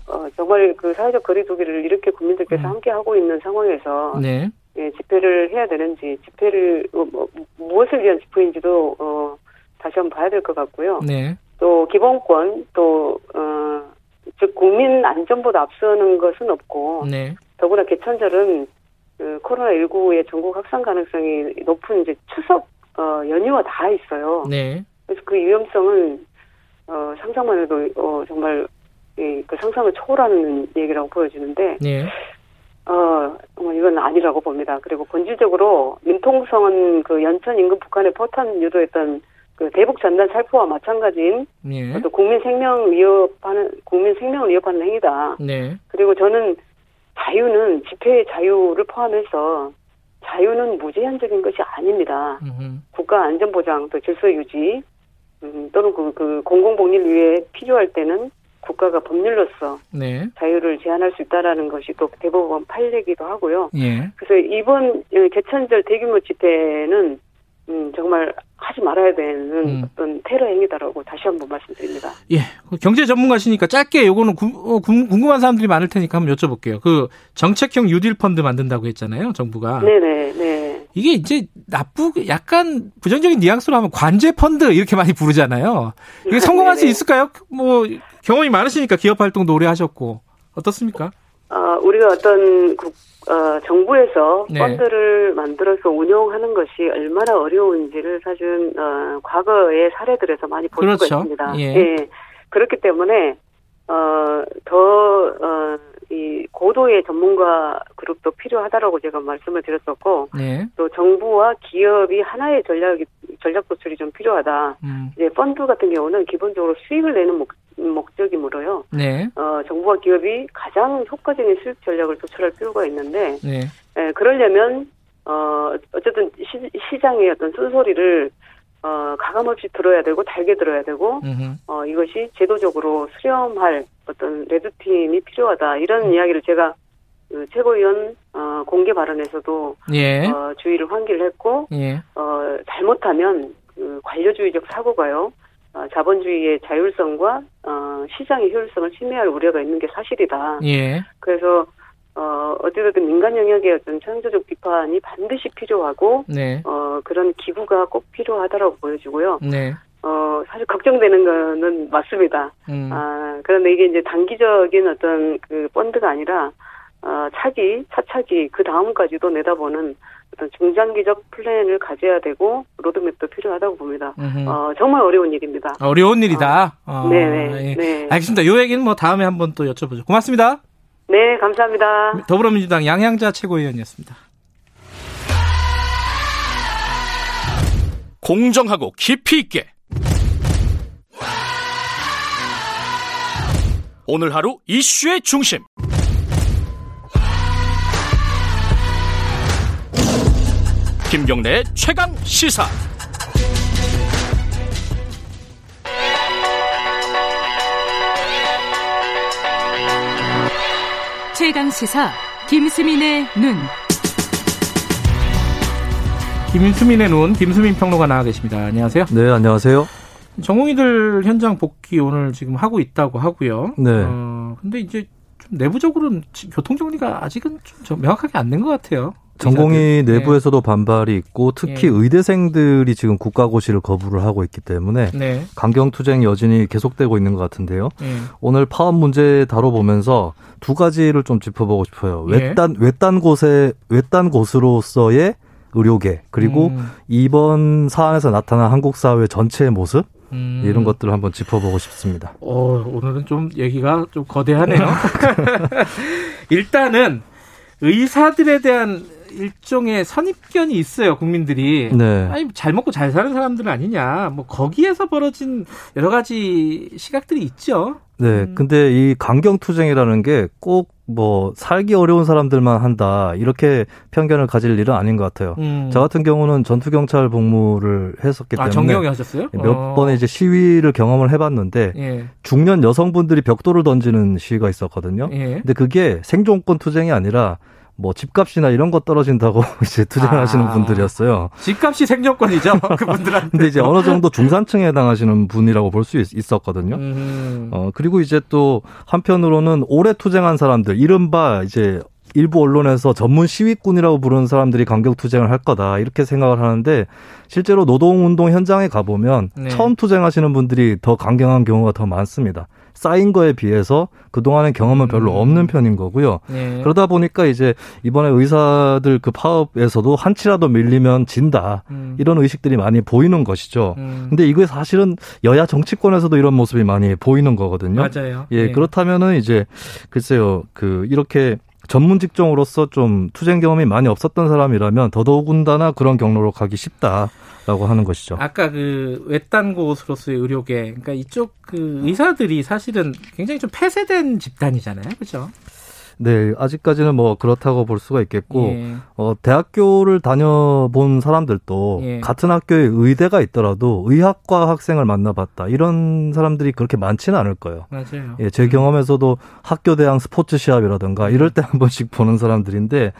어 정말 그 사회적 거리두기를 이렇게 국민들께서 음. 함께 하고 있는 상황에서 네. 예, 집회를 해야 되는지 집회를 어, 뭐, 무엇을 위한 집회인지도 어, 다시 한번 봐야 될 것 같고요. 네. 또 기본권 또 어, 즉 국민 안전보다 앞서는 것은 없고 네. 더구나 개천절은 그 코로나십구의 전국 확산 가능성이 높은 이제 추석 어, 연휴와 다 있어요. 네. 그래서 그 위험성은 어, 상상만 해도 어, 정말 예, 그 상상을 초월하는 얘기라고 보여지는데 네. 어, 이건 아니라고 봅니다. 그리고 본질적으로 민통성은 그 연천 인근 북한에 포탄 유도했던 그 대북 전단 살포와 마찬가지인 네. 또 국민 생명 위협하는 국민 생명을 위협하는 행위다. 네. 그리고 저는 자유는 집회의 자유를 포함해서 자유는 무제한적인 것이 아닙니다. 음흠. 국가 안전 보장, 또 질서 유지 음, 또는 그, 그 공공 복리를 위해 필요할 때는 국가가 법률로서 네. 자유를 제한할 수 있다라는 것이 또 대법원 판례기도 하고요. 예. 그래서 이번 개천절 대규모 집회는 음, 정말 하지 말아야 되는 음. 어떤 테러 행위다라고 다시 한번 말씀드립니다. 예, 경제 전문가시니까 짧게 요거는 어, 궁금한 사람들이 많을 테니까 한번 여쭤볼게요. 그 정책형 뉴딜 펀드 만든다고 했잖아요, 정부가. 네네. 네. 이게 이제 나쁘게 약간 부정적인 뉘앙스로 하면 관제 펀드 이렇게 많이 부르잖아요. 이게 성공할 네네. 수 있을까요? 뭐 경험이 많으시니까 기업 활동도 오래 하셨고 어떻습니까? 어, 우리가 어떤 국, 어, 정부에서 네. 펀드를 만들어서 운영하는 것이 얼마나 어려운지를 사실은 어, 과거의 사례들에서 많이 볼 그렇죠. 수가 있습니다. 예. 예. 그렇기 때문에 어, 더 어, 이 고도의 전문가 그룹도 필요하다라고 제가 말씀을 드렸었고 네. 또 정부와 기업이 하나의 전략 전략 도출이 좀 필요하다. 음. 이제 펀드 같은 경우는 기본적으로 수익을 내는 목 목적이므로요. 네. 어, 정부와 기업이 가장 효과적인 수익 전략을 도출할 필요가 있는데, 네. 예, 그러려면 어 어쨌든 시, 시장의 어떤 쓴소리를 어 가감 없이 들어야 되고 달게 들어야 되고, 음흠. 어 이것이 제도적으로 수렴할 어떤 레드팀이 필요하다 이런 음. 이야기를 제가 그 최고위원 어, 공개 발언에서도 예. 어, 주의를 환기를 했고, 예. 어 잘못하면 그 관료주의적 사고가요. 어, 자본주의의 자율성과 어, 시장의 효율성을 침해할 우려가 있는 게 사실이다. 예. 그래서 어, 어찌됐든 민간 영역의 어떤 창조적 비판이 반드시 필요하고 네. 어, 그런 기구가 꼭 필요하다라고 보여지고요. 네. 어, 사실 걱정되는 거는 맞습니다. 음. 아, 그런데 이게 이제 단기적인 어떤 그 펀드가 아니라 어, 차기, 차차기 그 다음까지도 내다보는 어떤 중장기적 플랜을 가져야 되고 로드맵도 필요하다고 봅니다. 음흠. 어 정말 어려운 일입니다. 어려운 일이다. 어. 어. 네네. 예. 네. 알겠습니다. 요 얘기는 뭐 다음에 한번 또 여쭤보죠. 고맙습니다. 네, 감사합니다. 더불어민주당 양향자 최고위원이었습니다. 공정하고 깊이 있게 오늘 하루 이슈의 중심. 김경래 최강 시사. 최강 시사 김수민의 눈. 김수민의 눈 김수민 평론가 나와 계십니다. 안녕하세요. 네, 안녕하세요. 정홍이들 현장 복귀 오늘 지금 하고 있다고 하고요. 네. 어, 근데 이제 좀 내부적으로는 교통 정리가 아직은 좀 명확하게 안 된 것 같아요. 전공의 내부에서도 네. 반발이 있고 특히 네. 의대생들이 지금 국가고시를 거부를 하고 있기 때문에 네. 강경투쟁 여진이 계속되고 있는 것 같은데요. 네. 오늘 파업 문제 다뤄보면서 두 가지를 좀 짚어보고 싶어요. 네. 외딴, 외딴 곳에, 외딴 곳으로서의 의료계 그리고 음. 이번 사안에서 나타난 한국 사회 전체의 모습 음. 이런 것들을 한번 짚어보고 싶습니다. 어, 오늘은 좀 얘기가 좀 거대하네요. 일단은 의사들에 대한 일종의 선입견이 있어요, 국민들이. 네. 아니, 잘 먹고 잘 사는 사람들은 아니냐. 뭐, 거기에서 벌어진 여러 가지 시각들이 있죠. 네. 음. 근데 이 강경투쟁이라는 게 꼭 뭐, 살기 어려운 사람들만 한다. 이렇게 편견을 가질 일은 아닌 것 같아요. 음. 저 같은 경우는 전투경찰 복무를 했었기 때문에. 아, 전경에 하셨어요? 몇 어. 번의 이제 시위를 경험을 해봤는데, 예. 중년 여성분들이 벽돌을 던지는 시위가 있었거든요. 예. 근데 그게 생존권 투쟁이 아니라, 뭐 집값이나 이런 거 떨어진다고 이제 투쟁하시는 아, 분들이었어요. 집값이 생존권이죠, 그분들한테. 근데 이제 어느 정도 중산층에 해당하시는 분이라고 볼 수 있었거든요. 음. 어 그리고 이제 또 한편으로는 오래 투쟁한 사람들, 이른바 이제 일부 언론에서 전문 시위꾼이라고 부르는 사람들이 강경 투쟁을 할 거다 이렇게 생각을 하는데 실제로 노동운동 현장에 가보면 네. 처음 투쟁하시는 분들이 더 강경한 경우가 더 많습니다. 쌓인 거에 비해서 그동안의 경험은 별로 음. 없는 편인 거고요. 네. 그러다 보니까 이제 이번에 의사들 그 파업에서도 한치라도 밀리면 진다. 음. 이런 의식들이 많이 보이는 것이죠. 음. 근데 이게 사실은 여야 정치권에서도 이런 모습이 많이 보이는 거거든요. 맞아요. 예, 네. 그렇다면은 이제 글쎄요. 그 이렇게 전문 직종으로서 좀 투쟁 경험이 많이 없었던 사람이라면 더더군다나 그런 경로로 가기 쉽다라고 하는 것이죠. 아까 그 외딴 곳으로서의 의료계, 그러니까 이쪽 그 의사들이 사실은 굉장히 좀 폐쇄된 집단이잖아요, 그렇죠? 네, 아직까지는 뭐 그렇다고 볼 수가 있겠고, 예. 어, 대학교를 다녀본 사람들도 예. 같은 학교에 의대가 있더라도 의학과 학생을 만나봤다 이런 사람들이 그렇게 많지는 않을 거예요. 맞아요. 예, 제 음. 경험에서도 학교 대항 스포츠 시합이라든가 이럴 때 한 번씩 보는 사람들인데.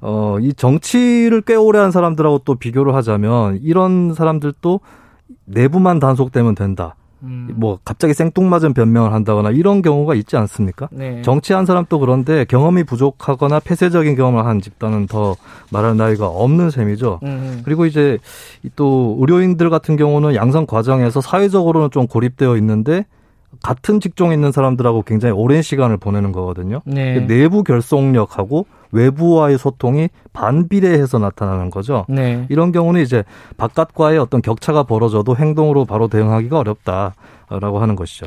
어, 이 정치를 꽤 오래 한 사람들하고 또 비교를 하자면 이런 사람들도 내부만 단속되면 된다. 음. 뭐 갑자기 생뚱맞은 변명을 한다거나 이런 경우가 있지 않습니까? 네. 정치한 사람도 그런데 경험이 부족하거나 폐쇄적인 경험을 한 집단은 더 말할 나위가 없는 셈이죠. 음. 그리고 이제 또 의료인들 같은 경우는 양성 과정에서 사회적으로는 좀 고립되어 있는데 같은 직종에 있는 사람들하고 굉장히 오랜 시간을 보내는 거거든요. 네. 내부 결속력하고 외부와의 소통이 반비례해서 나타나는 거죠. 네. 이런 경우는 이제 바깥과의 어떤 격차가 벌어져도 행동으로 바로 대응하기가 어렵다라고 하는 것이죠.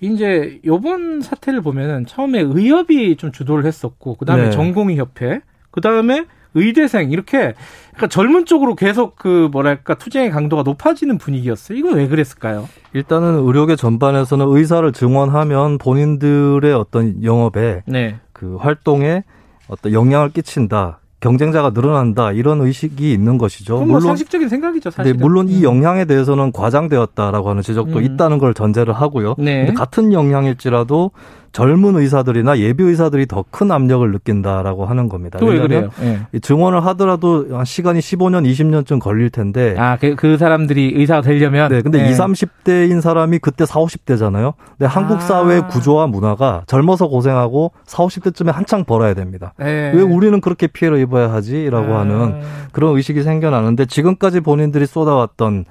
이제 이번 사태를 보면은 처음에 의협이 좀 주도를 했었고, 그 다음에 네. 전공의협회, 그 다음에 의대생 이렇게 그러니까 젊은 쪽으로 계속 그 뭐랄까 투쟁의 강도가 높아지는 분위기였어요. 이건 왜 그랬을까요? 일단은 의료계 전반에서는 의사를 증원하면 본인들의 어떤 영업에 네. 그 활동에 어떤 영향을 끼친다. 경쟁자가 늘어난다 이런 의식이 있는 것이죠. 그건 뭐 물론 상식적인 생각이죠, 사실은. 네, 물론 이 영향에 대해서는 과장되었다라고 하는 지적도 음. 있다는 걸 전제를 하고요. 네. 근데 같은 영향일지라도 젊은 의사들이나 예비 의사들이 더 큰 압력을 느낀다라고 하는 겁니다. 또 왜 그래요? 네. 증원을 하더라도 시간이 십오 년, 이십 년쯤 걸릴 텐데. 아, 그, 그 사람들이 의사가 되려면. 네, 근데 네. 이십, 삼십 대인 사람이 그때 사십, 오십 대잖아요. 근데 아. 한국 사회의 구조와 문화가 젊어서 고생하고 사십, 오십 대쯤에 한창 벌어야 됩니다. 네. 왜 우리는 그렇게 피해를 입어야 하지라고 아. 하는 그런 의식이 생겨나는데 지금까지 본인들이 쏟아왔던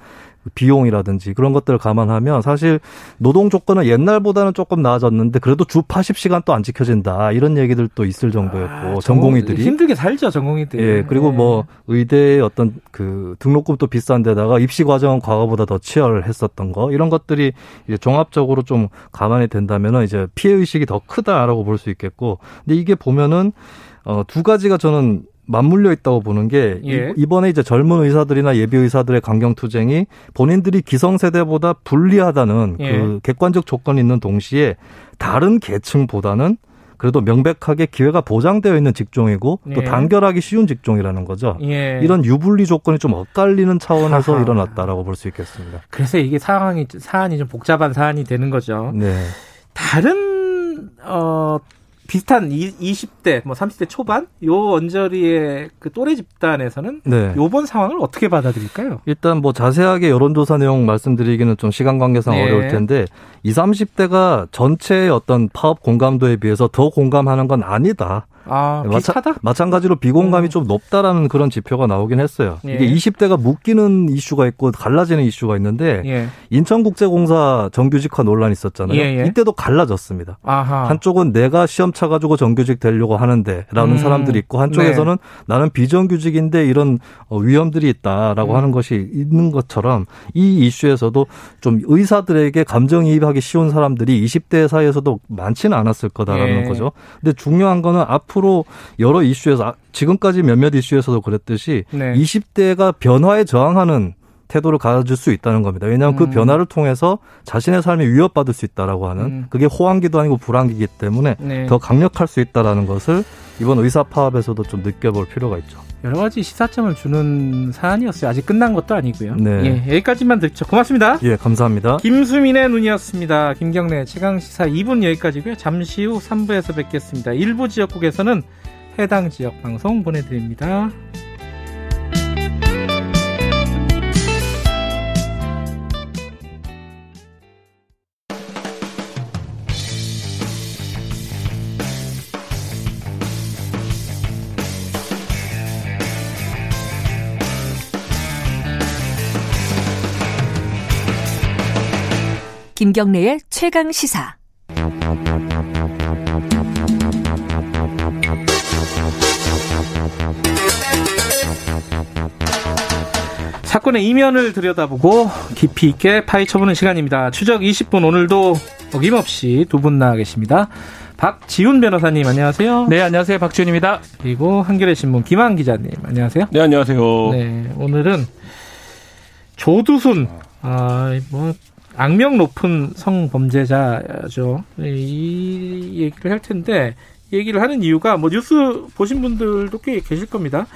비용이라든지 그런 것들을 감안하면 사실 노동 조건은 옛날보다는 조금 나아졌는데 그래도 주 팔십 시간 또 안 지켜진다 이런 얘기들도 있을 정도였고 아, 전공, 전공의들이 힘들게 살죠 전공의들이. 예, 그리고 네. 뭐 의대의 어떤 그 등록금도 비싼데다가 입시 과정은 과거보다 더 치열했었던 거 이런 것들이 이제 종합적으로 좀 감안이 된다면은 이제 피해 의식이 더 크다라고 볼 수 있겠고, 근데 이게 보면은 어, 두 가지가 저는 맞물려 있다고 보는 게 예. 이번에 이제 젊은 의사들이나 예비 의사들의 강경 투쟁이 본인들이 기성세대보다 불리하다는 예. 그 객관적 조건이 있는 동시에 다른 계층보다는 그래도 명백하게 기회가 보장되어 있는 직종이고 예. 또 단결하기 쉬운 직종이라는 거죠. 예. 이런 유불리 조건이 좀 엇갈리는 차원에서 하하. 일어났다라고 볼 수 있겠습니다. 그래서 이게 상황이 사안이 좀 복잡한 사안이 되는 거죠. 네. 다른 어. 비슷한 이십 대, 뭐 삼십 대 초반 요 언저리의 그 또래 집단에서는 네. 요번 상황을 어떻게 받아들일까요? 일단 뭐 자세하게 여론조사 내용 말씀드리기는 좀 시간 관계상 네. 어려울 텐데 이십, 삼십 대가 전체의 어떤 파업 공감도에 비해서 더 공감하는 건 아니다. 아, 비슷하다? 마차, 마찬가지로 비공감이 음. 좀 높다라는 그런 지표가 나오긴 했어요. 예. 이게 이십 대가 묶이는 이슈가 있고 갈라지는 이슈가 있는데 예. 인천국제공사 정규직화 논란이 있었잖아요. 예예. 이때도 갈라졌습니다. 아하. 한쪽은 내가 시험 차가지고 정규직 되려고 하는데 라는 음. 사람들이 있고 한쪽에서는 네. 나는 비정규직인데 이런 위험들이 있다라고 음. 하는 것이 있는 것처럼 이 이슈에서도 좀 의사들에게 감정이입하기 쉬운 사람들이 이십 대 사이에서도 많지는 않았을 거다라는 예. 거죠. 근데 중요한 거는 앞으로 앞으로 여러 이슈에서 지금까지 몇몇 이슈에서도 그랬듯이 네. 이십 대가 변화에 저항하는 태도를 가질 수 있다는 겁니다. 왜냐하면 음. 그 변화를 통해서 자신의 삶이 위협받을 수 있다라고 하는 음. 그게 호황기도 아니고 불황기이기 때문에 네. 더 강력할 수 있다라는 것을 이번 의사 파업에서도 좀 느껴볼 필요가 있죠. 여러 가지 시사점을 주는 사안이었어요. 아직 끝난 것도 아니고요. 네. 예, 여기까지만 듣죠. 고맙습니다. 예, 감사합니다. 김수민의 눈이었습니다. 김경래 최강시사 이 분 여기까지고요. 잠시 후 삼 부에서 뵙겠습니다. 일부 지역국에서는 해당 지역 방송 보내드립니다. 김경래의 최강 시사. 사건의 이면을 들여다보고 깊이 있게 파헤쳐보는 시간입니다. 추적 이십 분, 오늘도 어김없이 두 분 나와 계십니다. 박지훈 변호사님, 안녕하세요. 네, 안녕하세요. 박지훈입니다. 그리고 한겨레신문 김한 기자님, 안녕하세요. 네, 안녕하세요. 네, 오늘은 조두순, 아, 뭐 악명 높은 성범죄자죠. 이 얘기를 할 텐데, 얘기를 하는 이유가 뭐 뉴스 보신 분들도 꽤 계실 겁니다.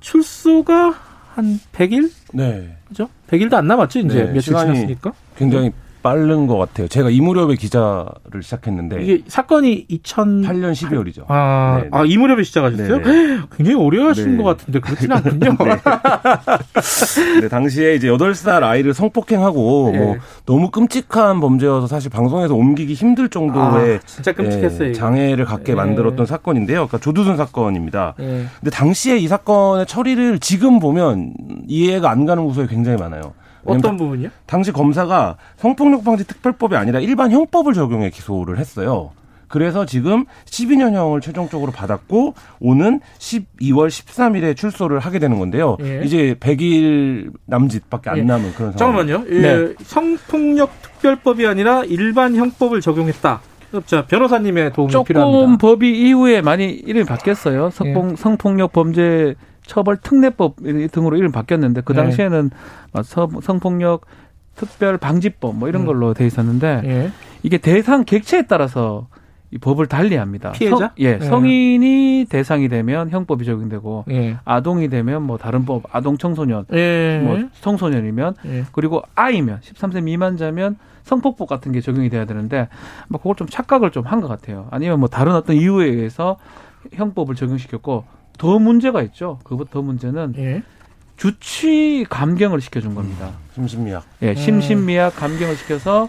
출소가 한 백 일? 네. 그죠? 백 일도 안 남았죠, 이제. 네, 며칠 지났으니까. 굉장히 빠른 것 같아요. 제가 이 무렵에 기자를 시작했는데. 이게 사건이 이천팔 년 십이월이죠. 아, 네네. 아, 이 무렵에 시작하셨어요? 네네. 굉장히 오래 하신 네. 것 같은데 그렇진 않군요. 네. 네, 당시에 이제 여덟 살 아이를 성폭행하고 네. 뭐 너무 끔찍한 범죄여서 사실 방송에서 옮기기 힘들 정도의 아, 진짜 끔찍했어요. 네, 장애를 갖게 네. 만들었던 사건인데요. 그러니까 조두순 사건입니다. 네. 근데 당시에 이 사건의 처리를 지금 보면 이해가 안 가는 구석이 굉장히 많아요. 어떤 부분이요? 당시 검사가 성폭력 방지 특별법이 아니라 일반 형법을 적용해 기소를 했어요. 그래서 지금 십이 년형을 최종적으로 받았고 오는 십이월 십삼일에 출소를 하게 되는 건데요. 예. 이제 백 일 남짓밖에 안 예. 남은 그런 상황. 잠깐만요. 예. 네. 성폭력 특별법이 아니라 일반 형법을 적용했다. 자, 변호사님의 도움이 조금 필요합니다. 조금 법이 이후에 많이 이름이 바뀌었어요. 성폭, 예. 성폭력 범죄 처벌 특례법 등으로 이름 바뀌었는데 그 당시에는 네. 성폭력 특별 방지법 뭐 이런 걸로 돼 있었는데 네. 이게 대상 객체에 따라서 이 법을 달리합니다. 피해자? 성, 예, 네. 성인이 대상이 되면 형법이 적용되고 네. 아동이 되면 뭐 다른 법, 아동 청소년, 네. 뭐 청소년이면 네. 그리고 아이면 십삼 세 미만자면 성폭법 같은 게 적용이 돼야 되는데 뭐 그걸 좀 착각을 좀 한 것 같아요. 아니면 뭐 다른 어떤 이유에 의해서 형법을 적용시켰고. 더 문제가 있죠. 그보다 더 문제는 예. 주치 감경을 시켜준 겁니다. 음, 심신미약. 예, 심신미약 감경을 시켜서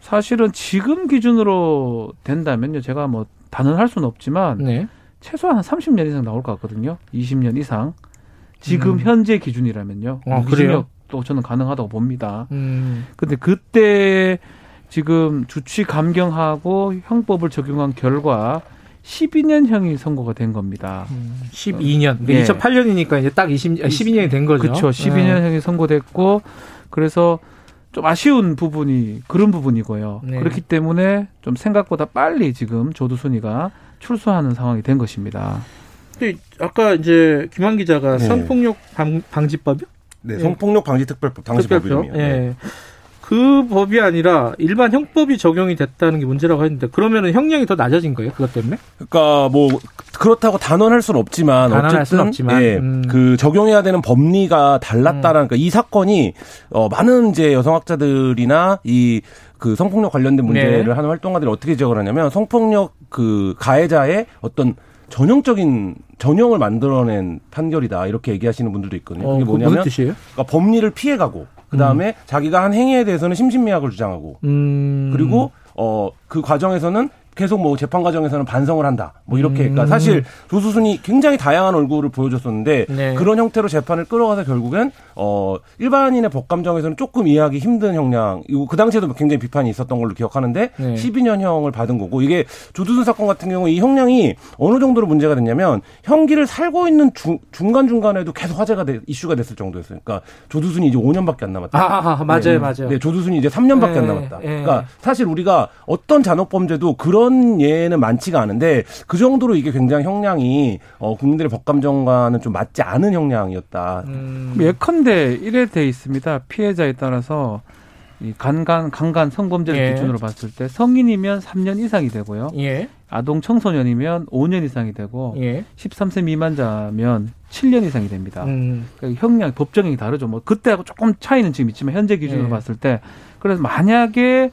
사실은 지금 기준으로 된다면요. 제가 뭐 단언할 수는 없지만 네. 최소한 한 삼십 년 이상 나올 것 같거든요. 이십 년 이상. 지금 음. 현재 기준이라면요. 아, 그래요? 또 저는 가능하다고 봅니다. 음. 근데 그때 지금 주치 감경하고 형법을 적용한 결과 십이 년형이 선고가 된 겁니다. 십이 년. 네. 이천팔 년이니까 이제 딱 이십, 십이 년이 된 거죠. 그렇죠. 십이 년형이 네. 선고됐고, 그래서 좀 아쉬운 부분이 그런 부분이고요. 네. 그렇기 때문에 좀 생각보다 빨리 지금 조두순이가 출소하는 상황이 된 것입니다. 근데 아까 이제 김한 기자가 네. 성폭력 방, 방지법이요? 네, 성폭력 방지특별법, 당시 법이요. 네. 그 법이 아니라 일반 형법이 적용이 됐다는 게 문제라고 했는데 그러면은 형량이 더 낮아진 거예요? 그것 때문에? 그러니까 뭐 그렇다고 단언할 수는 없지만 단언할 어쨌든 수는 없지만. 예, 음. 그 적용해야 되는 법리가 달랐다라는 음. 그러니까 이 사건이 어, 많은 이제 여성학자들이나 이 그 성폭력 관련된 문제를 네. 하는 활동가들이 어떻게 지적을 하냐면 성폭력 그 가해자의 어떤 전형적인 전형을 만들어낸 판결이다 이렇게 얘기하시는 분들도 있거든요. 어, 그게 뭐냐면 무슨 뜻이에요? 그러니까 법리를 피해가고. 그 다음에 음. 자기가 한 행위에 대해서는 심신미약을 주장하고, 음. 그리고, 어, 그 과정에서는 계속 뭐 재판 과정에서는 반성을 한다. 뭐 이렇게. 음. 그러니까 사실 조두순이 굉장히 다양한 얼굴을 보여줬었는데, 네. 그런 형태로 재판을 끌어가서 결국엔, 어, 일반인의 법감정에서는 조금 이해하기 힘든 형량, 그 당시에도 굉장히 비판이 있었던 걸로 기억하는데, 네. 십이 년형을 받은 거고, 이게 조두순 사건 같은 경우 이 형량이 어느 정도로 문제가 됐냐면, 형기를 살고 있는 중, 중간중간에도 계속 화제가, 되, 이슈가 됐을 정도였어요. 그러니까 조두순이 이제 오 년밖에 안 남았다. 아, 아 맞아요, 네. 맞아요. 네, 조두순이 이제 삼 년밖에 네, 안 남았다. 네. 그러니까 사실 우리가 어떤 잔혹범죄도 그런 그런 예는 많지가 않은데 그 정도로 이게 굉장히 형량이 어, 국민들의 법감정과는 좀 맞지 않은 형량이었다. 음. 예컨대 이래 돼 있습니다. 피해자에 따라서 이 간간 강간 성범죄를 예. 기준으로 봤을 때 성인이면 삼 년 이상이 되고요. 예. 아동 청소년이면 오 년 이상이 되고 예. 십삼 세 미만자면 칠 년 이상이 됩니다. 음. 그러니까 형량 법정형이 다르죠. 뭐 그때하고 조금 차이는 지금 있지만 현재 기준으로 예. 봤을 때 그래서 만약에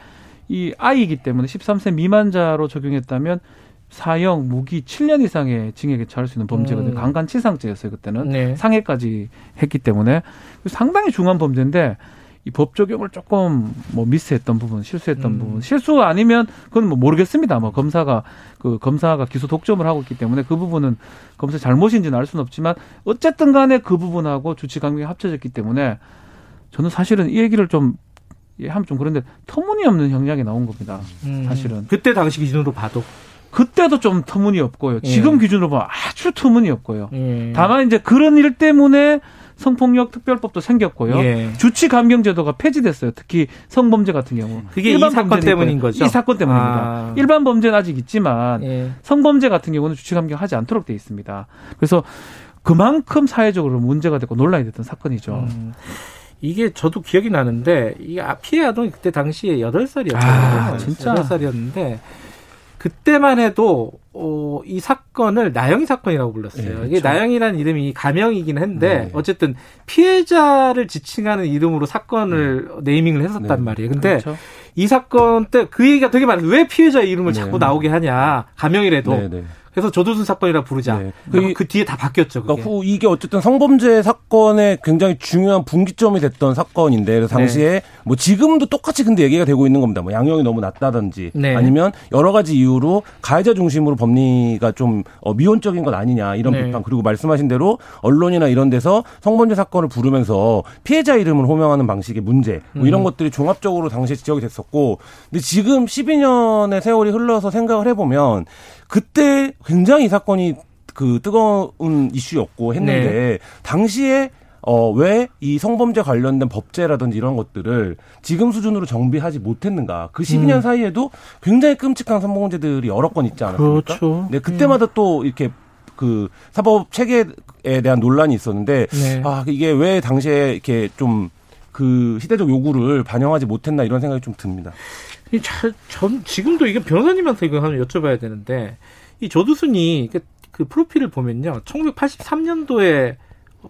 이 아이이기 때문에 십삼 세 미만자로 적용했다면 사형, 무기 칠 년 이상의 징역에 처할 수 있는 범죄거든요. 음. 강간치상죄였어요. 그때는 네. 상해까지 했기 때문에 상당히 중한 범죄인데 이 법 적용을 조금 뭐 미스했던 부분, 실수했던 음. 부분, 실수 아니면 그건 뭐 모르겠습니다. 뭐 검사가 그 검사가 기소 독점을 하고 있기 때문에 그 부분은 검사 잘못인지는 알 수는 없지만 어쨌든간에 그 부분하고 주치 강경이 합쳐졌기 때문에 저는 사실은 이 얘기를 좀 예, 하면 좀 그런데 터무니없는 형량이 나온 겁니다. 음. 사실은 그때 당시 기준으로 봐도 그때도 좀 터무니없고요. 예. 지금 기준으로 보면 아주 터무니없고요. 예. 다만 이제 그런 일 때문에 성폭력 특별법도 생겼고요. 예. 주치 감경 제도가 폐지됐어요. 특히 성범죄 같은 경우. 그게 일반 이 사건 때문인 거죠? 이 사건 때문입니다. 아. 일반 범죄는 아직 있지만 예. 성범죄 같은 경우는 주치 감경하지 않도록 돼 있습니다. 그래서 그만큼 사회적으로 문제가 됐고 논란이 됐던 사건이죠. 음. 이게 저도 기억이 나는데 이 피해 아동이 그때 당시에 여덟 살이었거든요. 아, 진짜? 여덟 살이었는데 그때만 해도 어, 이 사건을 나영이 사건이라고 불렀어요. 네, 그렇죠. 이게 나영이라는 이름이 가명이긴 한데 네. 어쨌든 피해자를 지칭하는 이름으로 사건을 네. 네이밍을 했었단 네. 말이에요. 근데 그렇죠. 이 사건 때 그 얘기가 되게 많아요. 왜 피해자 이름을 네. 자꾸 나오게 하냐. 가명이라도. 네, 네. 그래서 조두순 사건이라 부르자. 네. 그, 그 뒤에 다 바뀌었죠. 그게. 그러니까 이게 어쨌든 성범죄 사건의 굉장히 중요한 분기점이 됐던 사건인데 그래서 당시에 네. 뭐 지금도 똑같이 근데 얘기가 되고 있는 겁니다. 뭐 양형이 너무 낮다든지 네. 아니면 여러 가지 이유로 가해자 중심으로 법리가 좀 미온적인 건 아니냐 이런 네. 비판. 그리고 말씀하신 대로 언론이나 이런 데서 성범죄 사건을 부르면서 피해자 이름을 호명하는 방식의 문제 뭐 이런 음. 것들이 종합적으로 당시에 지적이 됐었고 근데 지금 십이 년의 세월이 흘러서 생각을 해보면 그때 굉장히 이 사건이 그 뜨거운 이슈였고 했는데 네. 당시에 어, 왜 이 성범죄 관련된 법제라든지 이런 것들을 지금 수준으로 정비하지 못했는가. 그 십이 년 음. 사이에도 굉장히 끔찍한 성범죄들이 여러 건 있지 않았습니까? 그렇죠. 네, 그때마다 음. 또 이렇게 그 사법 체계에 대한 논란이 있었는데 네. 아, 이게 왜 당시에 이렇게 좀 그 시대적 요구를 반영하지 못했나 이런 생각이 좀 듭니다. 이 전 지금도 이게 변호사님한테 이거 한번 여쭤봐야 되는데 이 조두순이 그, 그 프로필을 보면요, 천구백팔십삼 년도에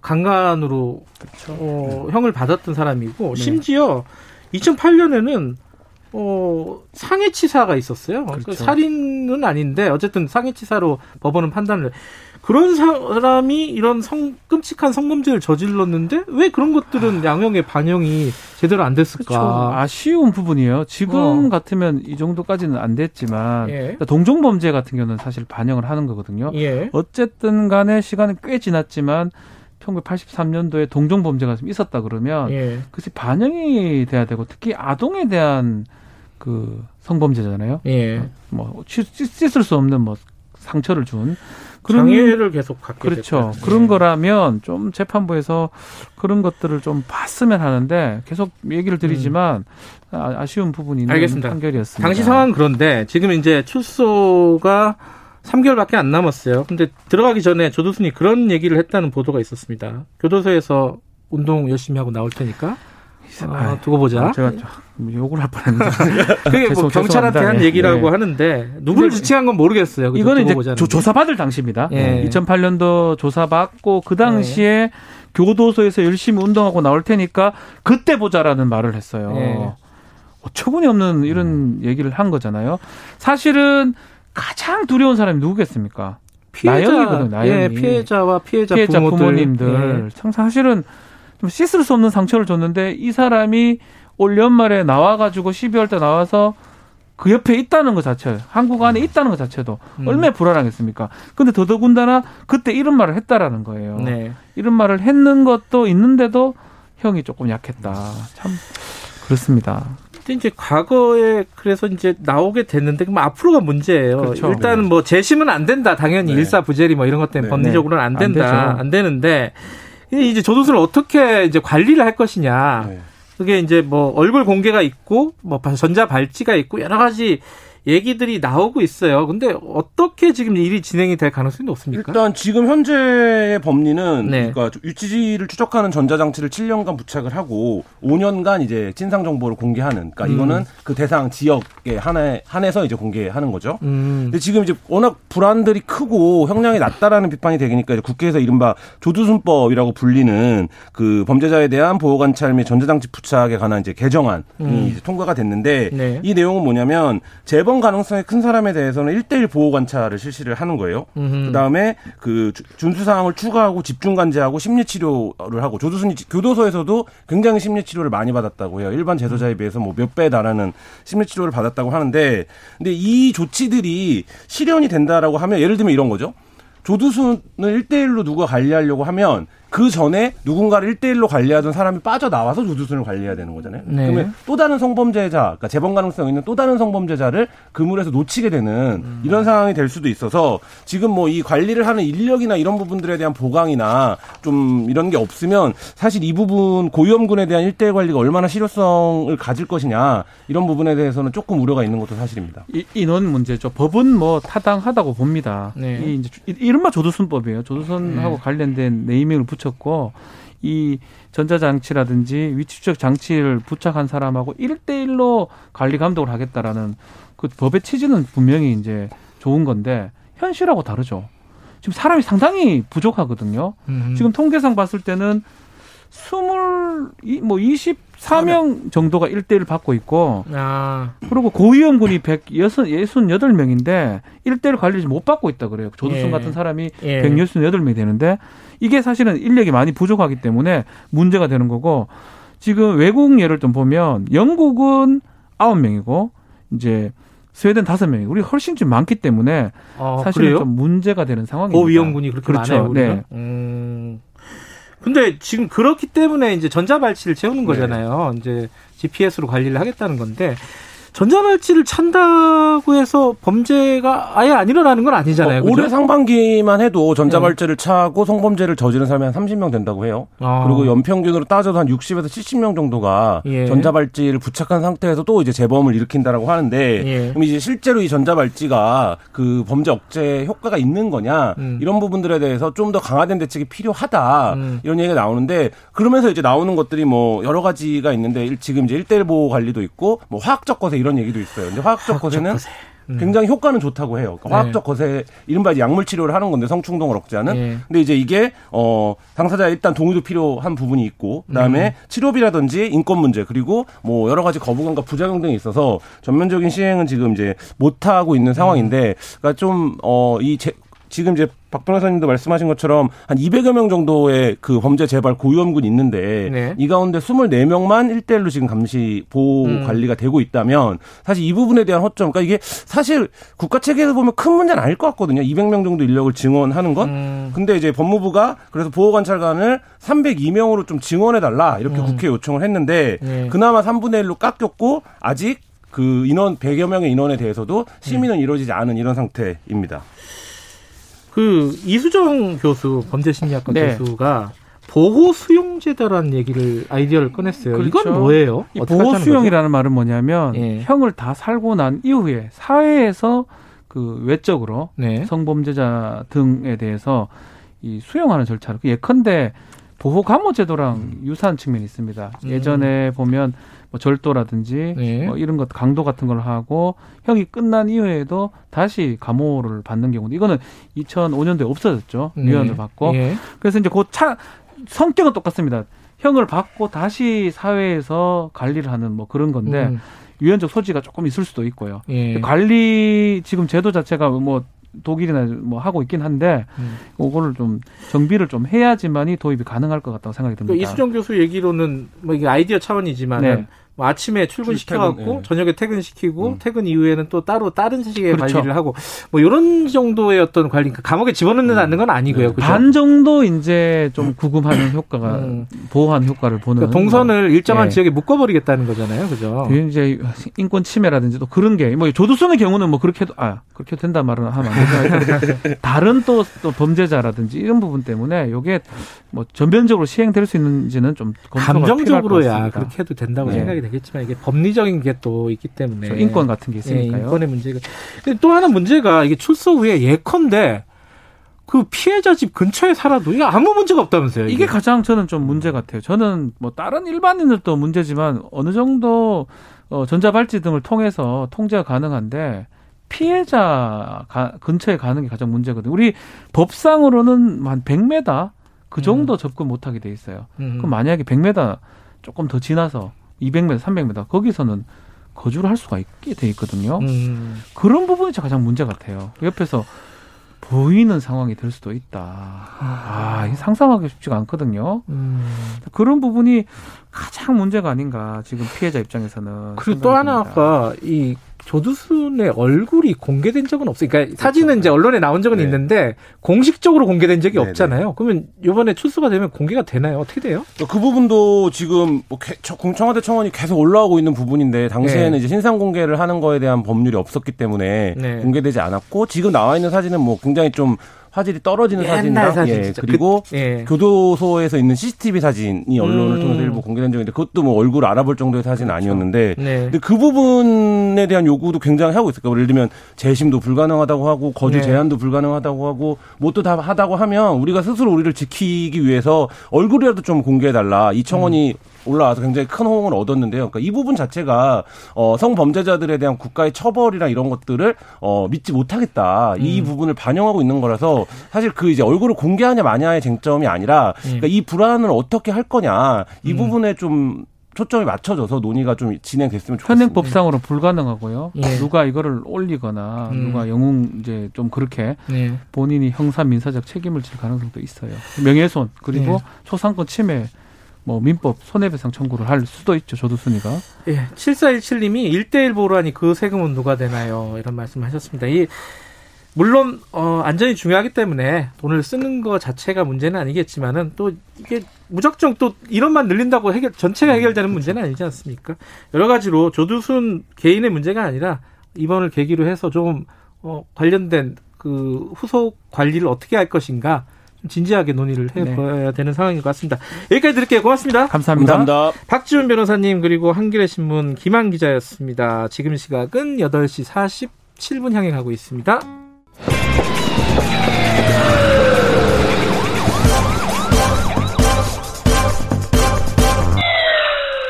강간으로 그렇죠. 어, 네. 형을 받았던 사람이고 네. 심지어 이천팔 년에는 어, 상해치사가 있었어요. 그렇죠. 그러니까 살인은 아닌데 어쨌든 상해치사로 법원은 판단을. 그런 사람이 이런 성, 끔찍한 성범죄를 저질렀는데 왜 그런 것들은 양형의 반영이 제대로 안 됐을까? 그렇죠. 아쉬운 부분이에요. 지금 어. 같으면 이 정도까지는 안 됐지만 예. 동종범죄 같은 경우는 사실 반영을 하는 거거든요. 예. 어쨌든 간에 시간이 꽤 지났지만 천구백팔십삼 년도에 동종범죄가 좀 있었다 그러면 예. 그것이 반영이 돼야 되고 특히 아동에 대한 그 성범죄잖아요. 예. 뭐 씻을 수 없는 뭐 상처를 준 그런, 장애를 계속 갖게 그렇죠. 됐구나. 그런 거라면 좀 재판부에서 그런 것들을 좀 봤으면 하는데 계속 얘기를 드리지만 음. 아쉬운 부분이 있는 알겠습니다. 판결이었습니다. 당시 상황은 그런데 지금 이제 출소가 삼 개월밖에 안 남았어요. 근데 들어가기 전에 조두순이 그런 얘기를 했다는 보도가 있었습니다. 교도소에서 운동 열심히 하고 나올 테니까 아, 두고 보자. 제가 욕을 할 뻔했는데. 그게 뭐 죄송, 경찰한테 죄송합니다. 한 얘기라고 네. 하는데 누구를 지칭한 건 모르겠어요. 그죠? 이거는 이제 조, 조사받을 당시입니다. 네. 이천팔 년도 조사받고 그 당시에 네. 교도소에서 열심히 운동하고 나올 테니까 그때 보자라는 말을 했어요. 네. 어처구니 없는 이런 음. 얘기를 한 거잖아요. 사실은 가장 두려운 사람이 누구겠습니까? 피해자, 나영이거든요. 나영이. 예, 피해자와 피해자, 피해자 부모님들. 예. 사실은 씻을 수 없는 상처를 줬는데 이 사람이 올 연말에 나와가지고 십이월 때 나와서 그 옆에 있다는 것 자체, 한국 안에 있다는 것 자체도 음. 얼마나 불안하겠습니까? 근데 더더군다나 그때 이런 말을 했다라는 거예요. 네. 이런 말을 했는 것도 있는데도 형이 조금 약했다. 참 그렇습니다. 근데 이제 과거에 그래서 이제 나오게 됐는데 그럼 앞으로가 문제예요. 그렇죠. 일단은 네. 뭐 재심은 안 된다. 당연히 네. 일사부재리 뭐 이런 것 때문에 네. 법리적으로는 안 된다. 안, 안 되는데. 이제 조두순을 어떻게 이제 관리를 할 것이냐. 네. 그게 이제 뭐 얼굴 공개가 있고, 뭐 전자 발찌가 있고, 여러 가지 얘기들이 나오고 있어요. 근데 어떻게 지금 일이 진행이 될 가능성이 높습니까? 일단 지금 현재의 법리는 네. 그러니까 유치지를 추적하는 전자장치를 칠 년간 부착을 하고 오 년간 이제 진상 정보를 공개하는. 그러니까 음. 이거는 그 대상 지역에 한해 한해서 이제 공개하는 거죠. 음. 근데 지금 이제 워낙 불안들이 크고 형량이 낮다라는 비판이 되니까 이제 국회에서 이른바 조두순법이라고 불리는 그 범죄자에 대한 보호 관찰 및 전자장치 부착에 관한 이제 개정안이 음. 이제 통과가 됐는데 네. 이 내용은 뭐냐면 재범 가능성이 큰 사람에 대해서는 일대일 보호 관찰을 실시를 하는 거예요. 음흠. 그다음에 그 준수 사항을 추가하고 집중 관제하고 심리 치료를 하고 조두순이 교도소에서도 굉장히 심리 치료를 많이 받았다고 해요. 일반 재소자에 비해서 뭐 몇 배 달하는 심리 치료를 받았다고 하는데 근데 이 조치들이 실현이 된다라고 하면 예를 들면 이런 거죠. 조두순을 일 대일로 누가 관리하려고 하면 그 전에 누군가를 일 대일로 관리하던 사람이 빠져나와서 조두순을 관리해야 되는 거잖아요. 네. 그러면 또 다른 성범죄자, 그러니까 재범 가능성 있는 또 다른 성범죄자를 그물에서 놓치게 되는 음. 이런 상황이 될 수도 있어서 지금 뭐 이 관리를 하는 인력이나 이런 부분들에 대한 보강이나 좀 이런 게 없으면 사실 이 부분 고위험군에 대한 일 대일 관리가 얼마나 실효성을 가질 것이냐 이런 부분에 대해서는 조금 우려가 있는 것도 사실입니다. 이, 인원 문제죠. 법은 뭐 타당하다고 봅니다. 네. 이 이제 이른바 조두순법이에요. 조두순하고 네. 관련된 네이밍을 붙였고 이 전자장치라든지 위치 추적 장치를 부착한 사람하고 일 대일로 관리 감독을 하겠다라는 그 법의 취지는 분명히 이제 좋은 건데 현실하고 다르죠. 지금 사람이 상당히 부족하거든요. 음. 지금 통계상 봤을 때는 이십, 뭐 이십사 명 정도가 일 대일 받고 있고 아. 그리고 고위험군이 백육십팔 명인데 일 대일 관리를 못 받고 있다 그래요. 조두순 예. 같은 사람이 예. 백육십팔 명이 되는데 이게 사실은 인력이 많이 부족하기 때문에 문제가 되는 거고 지금 외국 예를 좀 보면 영국은 아홉 명이고 이제 스웨덴 다섯 명이고 우리 훨씬 좀 많기 때문에 아, 사실은 그래요? 좀 문제가 되는 상황입니다. 고위험군이 그렇게 그렇죠. 많아요. 우리가? 네. 음. 근데 지금 그렇기 때문에 이제 전자발찌를 채우는 거잖아요. 네. 이제 지피에스로 관리를 하겠다는 건데 전자발찌를 찬다고 해서 범죄가 아예 안 일어나는 건 아니잖아요. 어, 올해 상반기만 해도 전자발찌를 네. 차고 성범죄를 저지른 사람이 한 삼십 명 된다고 해요. 아. 그리고 연평균으로 따져도 한 육십에서 칠십 명 정도가 예. 전자발찌를 부착한 상태에서 또 이제 재범을 일으킨다라고 하는데 예. 그럼 이제 실제로 이 전자발찌가 그 범죄 억제 효과가 있는 거냐 음. 이런 부분들에 대해서 좀 더 강화된 대책이 필요하다 음. 이런 얘기가 나오는데 그러면서 이제 나오는 것들이 뭐 여러 가지가 있는데 지금 이제 일 대일 보호 관리도 있고 뭐 화학적 거세 이런 얘기도 있어요. 근데 화학적, 화학적 거세는 거세. 음. 굉장히 효과는 좋다고 해요. 그러니까 화학적 네. 거세, 이른바 약물 치료를 하는 건데 성충동을 억제하는. 네. 근데 이제 이게 어, 당사자 일단 동의도 필요한 부분이 있고, 그다음에 음. 치료비라든지 인권 문제 그리고 뭐 여러 가지 거부감과 부작용 등이 있어서 전면적인 시행은 지금 이제 못 하고 있는 상황인데, 그러니까 좀 어, 이 제, 지금 이제 박 변호사님도 말씀하신 것처럼 한 이백여 명 정도의 그 범죄 재발 고위험군이 있는데 네. 이 가운데 이십사 명만 일 대일로 지금 감시 보호 음. 관리가 되고 있다면 사실 이 부분에 대한 허점, 그러니까 이게 사실 국가 체계에서 보면 큰 문제는 아닐 것 같거든요. 이백 명 정도 인력을 증원하는 건. 음. 근데 이제 법무부가 그래서 보호관찰관을 삼백이 명으로 좀 증원해달라 이렇게 음. 국회에 요청을 했는데 네. 그나마 삼분의 일로 깎였고 아직 그 인원 백여 명의 인원에 대해서도 심의는 네. 이루어지지 않은 이런 상태입니다. 그 이수정 교수, 범죄심리학과 네. 교수가 보호수용제다라는 얘기를 아이디어를 꺼냈어요. 그렇죠. 이건 뭐예요? 이 보호수용이라는 말은 뭐냐면 예. 형을 다 살고 난 이후에 사회에서 그 외적으로 네. 성범죄자 등에 대해서 이 수용하는 절차를 예컨대 보호감호제도랑 음. 유사한 측면이 있습니다. 음. 예전에 보면 뭐 절도라든지 네. 뭐 이런 것 강도 같은 걸 하고 형이 끝난 이후에도 다시 감호를 받는 경우도 이거는 이천오 년도에 없어졌죠. 네. 유연을 받고 네. 그래서 이제 그 차, 성격은 똑같습니다. 형을 받고 다시 사회에서 관리를 하는 뭐 그런 건데 음. 유연적 소지가 조금 있을 수도 있고요. 네. 관리 지금 제도 자체가 뭐 독일이나 뭐 하고 있긴 한데 음. 이거를 좀 정비를 좀 해야지만이 도입이 가능할 것 같다고 생각이 듭니다. 그러니까 이수정 교수 얘기로는 뭐 이게 아이디어 차원이지만 네. 뭐 아침에 출근 시켜갖고 네. 저녁에 퇴근 시키고 음. 퇴근 이후에는 또 따로 다른 식의 그렇죠. 관리를 하고 뭐 이런 정도의 어떤 관리, 감옥에 집어넣는 않는 건 아니고요. 네. 그렇죠? 반 정도 이제 좀 구금하는 효과가 음. 보호하는 효과를 보는. 그러니까 동선을 거. 일정한 네. 지역에 묶어버리겠다는 거잖아요, 그죠? 이제 인권 침해라든지 또 그런 게 뭐 조두순의 경우는 뭐 그렇게도 아 그렇게 된다 말은 하면 안 되지만 다른 또, 또 범죄자라든지 이런 부분 때문에 이게 뭐 전면적으로 시행될 수 있는지는 좀 검토가 감정적으로야 그렇게 해도 된다고 네. 생각이. 되겠지만 이게 법리적인 게 또 있기 때문에 인권 같은 게 있으니까요. 예, 인권의 문제가. 또 하나 문제가 이게 출소 후에 예컨대 그 피해자 집 근처에 살아도 이게 아무 문제가 없다면서요. 이게, 이게 가장 저는 좀 문제 같아요. 저는 뭐 다른 일반인들도 문제지만 어느 정도 어, 전자발찌 등을 통해서 통제가 가능한데 피해자 가, 근처에 가는 게 가장 문제거든요. 우리 법상으로는 한 백 미터 그 정도 음. 접근 못하게 돼 있어요. 음. 그럼 만약에 백 미터 조금 더 지나서 이백 미터, 삼백 미터 거기서는 거주를 할 수가 있게 돼 있거든요. 음. 그런 부분이 가장 문제 같아요. 옆에서 보이는 상황이 될 수도 있다. 아, 이게 상상하기 쉽지가 않거든요. 음. 그런 부분이 가장 문제가 아닌가 지금 피해자 입장에서는. 그리고 또 하나 아까 이 조두순의 얼굴이 공개된 적은 없어요. 그러니까 그렇죠. 사진은 이제 언론에 나온 적은 네. 있는데 공식적으로 공개된 적이 네네. 없잖아요. 그러면 이번에 출소가 되면 공개가 되나요? 어떻게 돼요? 그 부분도 지금 뭐 청와대 청원이 계속 올라오고 있는 부분인데 당시에는 네. 이제 신상 공개를 하는 거에 대한 법률이 없었기 때문에 네. 공개되지 않았고 지금 나와 있는 사진은 뭐 굉장히 좀 화질이 떨어지는 사진이랑 사진, 예, 그리고 그, 예. 교도소에서 있는 씨씨티비 사진이 언론을 음. 통해서 일부 공개된 적인데 그것도 뭐 얼굴 알아볼 정도의 사진은 그렇죠. 아니었는데 네. 근데 그 부분에 대한 요구도 굉장히 하고 있을까. 예를 들면 재심도 불가능하다고 하고 거주 네. 제한도 불가능하다고 하고 뭣도 다 하다고 하면 우리가 스스로 우리를 지키기 위해서 얼굴이라도 좀 공개해달라. 이 청원이 음. 올라와서 굉장히 큰 호응을 얻었는데요. 그러니까 이 부분 자체가 어, 성범죄자들에 대한 국가의 처벌이나 이런 것들을 어, 믿지 못하겠다. 음. 이 부분을 반영하고 있는 거라서 사실 그 이제 얼굴을 공개하냐 마냐의 쟁점이 아니라 음. 그러니까 이 불안을 어떻게 할 거냐 이 음. 부분에 좀 초점이 맞춰져서 논의가 좀 진행됐으면 좋겠습니다. 현행법상으로 불가능하고요. 예. 누가 이거를 올리거나 음. 누가 영웅 이제 좀 그렇게 예. 본인이 형사 민사적 책임을 질 가능성도 있어요. 명예훼손 그리고 예. 초상권 침해. 뭐 민법 손해배상 청구를 할 수도 있죠. 조두순이가. 예, 칠사일칠님이 일대일 보호라니 그 세금은 누가 되나요? 이런 말씀하셨습니다. 이 물론 어, 안전이 중요하기 때문에 돈을 쓰는 거 자체가 문제는 아니겠지만은 또 이게 무작정 또 이런만 늘린다고 해결 전체가 해결되는 문제는 아니지 않습니까? 여러 가지로 조두순 개인의 문제가 아니라 이번을 계기로 해서 좀 어, 관련된 그 후속 관리를 어떻게 할 것인가. 진지하게 논의를 해봐야 네. 되는 상황인 것 같습니다. 여기까지 드릴게요. 고맙습니다. 감사합니다. 감사합니다. 박지훈 변호사님 그리고 한겨레신문 김한 기자였습니다. 지금 시각은 여덟 시 사십칠 분 향해 가고 있습니다.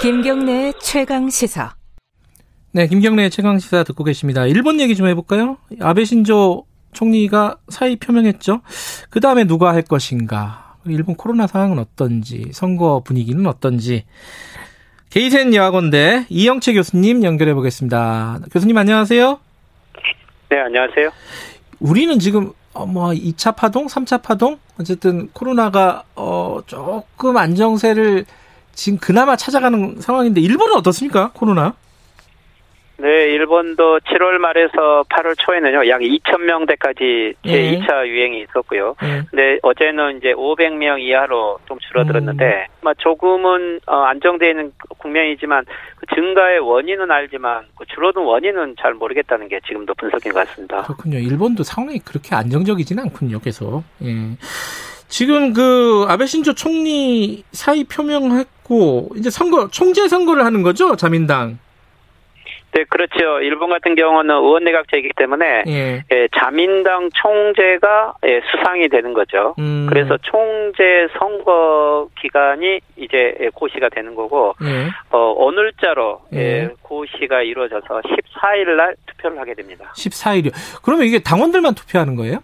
김경래 최강 시사. 네, 김경래 최강 시사 듣고 계십니다. 일본 얘기 좀 해볼까요? 아베 신조 총리가 사의 표명했죠. 그 다음에 누가 할 것인가. 일본 코로나 상황은 어떤지, 선거 분위기는 어떤지. 게이센 여학원대 이영채 교수님 연결해 보겠습니다. 교수님 안녕하세요. 네, 안녕하세요. 우리는 지금 뭐 이 차 파동, 삼 차 파동 어쨌든 코로나가 어 조금 안정세를 지금 그나마 찾아가는 상황인데 일본은 어떻습니까? 코로나. 네, 일본도 칠월 말에서 팔월 초에는요, 약 이천 명대까지 제이 차 예. 유행이 있었고요. 예. 근데 어제는 이제 오백 명 이하로 좀 줄어들었는데, 음. 조금은 안정되어 있는 국면이지만, 그 증가의 원인은 알지만, 그 줄어든 원인은 잘 모르겠다는 게 지금도 분석인 것 같습니다. 그렇군요. 일본도 상황이 그렇게 안정적이진 않군요, 계속. 예. 지금 그, 아베 신조 총리 사의 표명했고, 이제 선거, 총재 선거를 하는 거죠, 자민당. 네, 그렇죠. 일본 같은 경우는 의원내각제이기 때문에 예. 예, 자민당 총재가 예, 수상이 되는 거죠. 음. 그래서 총재 선거 기간이 이제 예, 고시가 되는 거고 예. 어, 오늘자로 예. 예, 고시가 이루어져서 십사 일 날 투표를 하게 됩니다. 십사 일이요. 그러면 이게 당원들만 투표하는 거예요?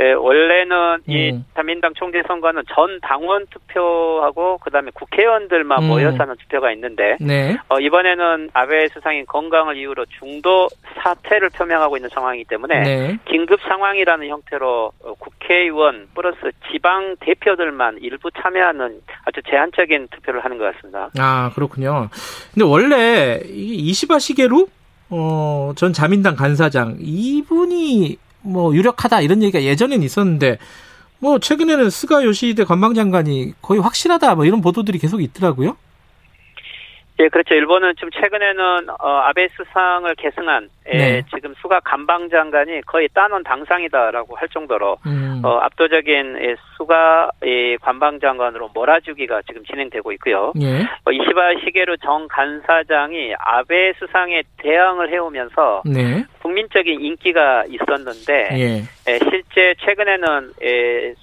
예, 원래는 음. 이 자민당 총재 선거는 전 당원 투표하고 그다음에 국회의원들만 음. 모여서 하는 투표가 있는데 네. 어, 이번에는 아베 수상인 건강을 이유로 중도 사퇴를 표명하고 있는 상황이기 때문에 네. 긴급 상황이라는 형태로 국회의원 플러스 지방 대표들만 일부 참여하는 아주 제한적인 투표를 하는 것 같습니다. 아, 그렇군요. 근데 원래 이시바 시게루 어, 전 자민당 간사장 이분이 뭐 유력하다 이런 얘기가 예전엔 있었는데 뭐 최근에는 스가 요시히데 관방장관이 거의 확실하다 뭐 이런 보도들이 계속 있더라고요. 예, 그렇죠. 일본은 지금 최근에는 어, 아베 수상을 계승한 예, 네. 지금 수가 관방장관이 거의 따놓은 당상이다라고 할 정도로 음. 어, 압도적인 예, 수가 예, 관방장관으로 몰아주기가 지금 진행되고 있고요. 예. 어, 이시바 시게루 전 간사장이 아베 수상에 대항을 해오면서 네. 국민적인 인기가 있었는데 예. 예, 실제 최근에는 예,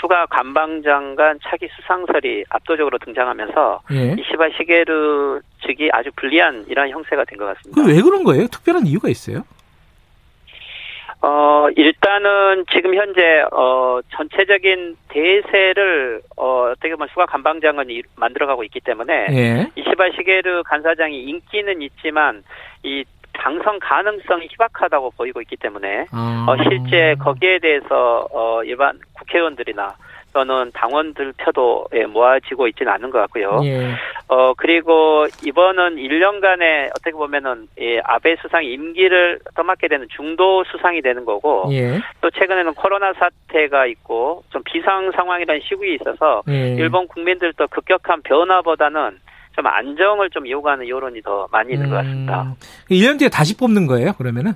수가 관방장관 차기 수상설이 압도적으로 등장하면서 예. 이시바 시게루 측이 아주 불리한 이런 형세가 된 것 같습니다. 왜 그런 거예요? 특별한 이유가 있어요? 어, 일단은 지금 현재 어, 전체적인 대세를 어, 어떻게 보면 수가 관방장관이 만들어가고 있기 때문에 예. 이시바 시게루 간사장이 인기는 있지만 이 당선 가능성이 희박하다고 보이고 있기 때문에 아. 어, 실제 거기에 대해서 어, 일반 국회의원들이나 또는 당원들 표도 예, 모아지고 있지는 않은 것 같고요. 예. 어, 그리고 이번은 일 년간의 어떻게 보면은, 예, 아베 수상 임기를 떠맡게 되는 중도 수상이 되는 거고, 예. 또 최근에는 코로나 사태가 있고, 좀 비상 상황이라는 시국이 있어서, 예. 일본 국민들도 급격한 변화보다는 좀 안정을 좀 요구하는 여론이 더 많이 있는 음, 것 같습니다. 일 년 뒤에 다시 뽑는 거예요, 그러면은?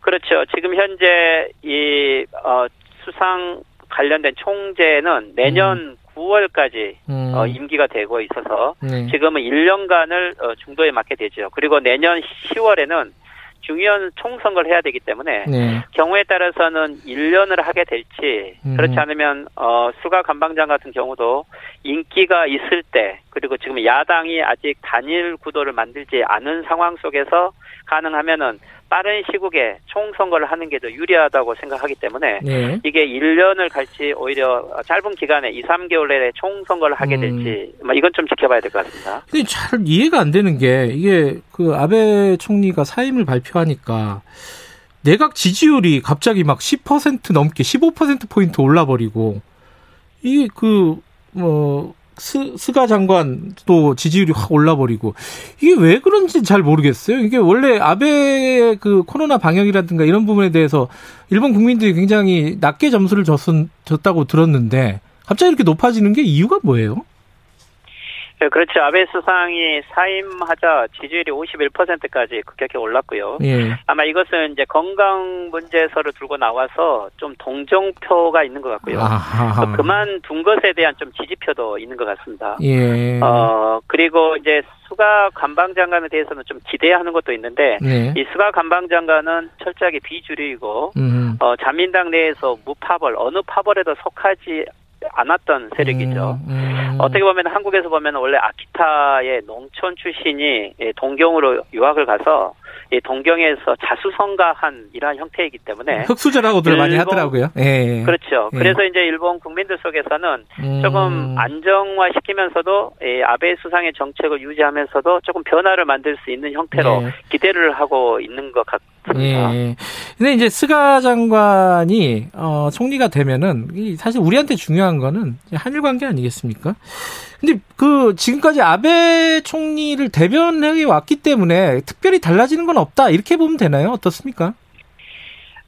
그렇죠. 지금 현재 이, 어, 수상 관련된 총재는 내년 음. 구월까지 음. 어, 임기가 되고 있어서 네. 지금은 일 년간을 어, 중도에 맡게 되죠. 그리고 내년 시월에는 중의원 총선거를 해야 되기 때문에 네. 경우에 따라서는 일 년을 하게 될지 음. 그렇지 않으면 어, 수가 감방장 같은 경우도 인기가 있을 때 그리고 지금 야당이 아직 단일 구도를 만들지 않은 상황 속에서 가능하면은 빠른 시국에 총선거를 하는 게 더 유리하다고 생각하기 때문에 네. 이게 일 년을 갈지 오히려 짧은 기간에 이, 삼 개월 내에 총선거를 하게 될지 음. 이건 좀 지켜봐야 될 것 같습니다. 근데 잘 이해가 안 되는 게 이게 그 아베 총리가 사임을 발표하니까 내각 지지율이 갑자기 막 십 퍼센트 넘게 십오 퍼센트 포인트 올라버리고 이게 그 뭐 스, 스가 장관 또 지지율이 확 올라버리고 이게 왜 그런지 잘 모르겠어요. 이게 원래 아베의 그 코로나 방역이라든가 이런 부분에 대해서 일본 국민들이 굉장히 낮게 점수를 줬은, 줬다고 들었는데 갑자기 이렇게 높아지는 게 이유가 뭐예요? 네, 그렇죠. 아베 수상이 사임하자 지지율이 오십일 퍼센트까지 급격히 올랐고요. 예. 아마 이것은 이제 건강 문제서를 들고 나와서 좀 동정표가 있는 것 같고요. 아하. 그만둔 것에 대한 좀 지지표도 있는 것 같습니다. 예. 어, 그리고 이제 수가 관방장관에 대해서는 좀 기대하는 것도 있는데 예. 이 수가 관방장관은 철저하게 비주류이고 음. 어, 자민당 내에서 무파벌, 어느 파벌에도 속하지 않았던 세력이죠. 음, 음. 어떻게 보면 한국에서 보면 원래 아키타의 농촌 출신이 동경으로 유학을 가서 동경에서 자수성가한 이러한 형태이기 때문에 흑수저라고들 많이 하더라고요. 예, 예. 그렇죠. 예. 그래서 이제 일본 국민들 속에서는 음. 조금 안정화시키면서도 아베 수상의 정책을 유지하면서도 조금 변화를 만들 수 있는 형태로 예. 기대를 하고 있는 것 같. 예. 근데 이제 스가 장관이, 어, 총리가 되면은, 사실 우리한테 중요한 거는 한일 관계 아니겠습니까? 근데 그, 지금까지 아베 총리를 대변해 왔기 때문에 특별히 달라지는 건 없다. 이렇게 보면 되나요? 어떻습니까?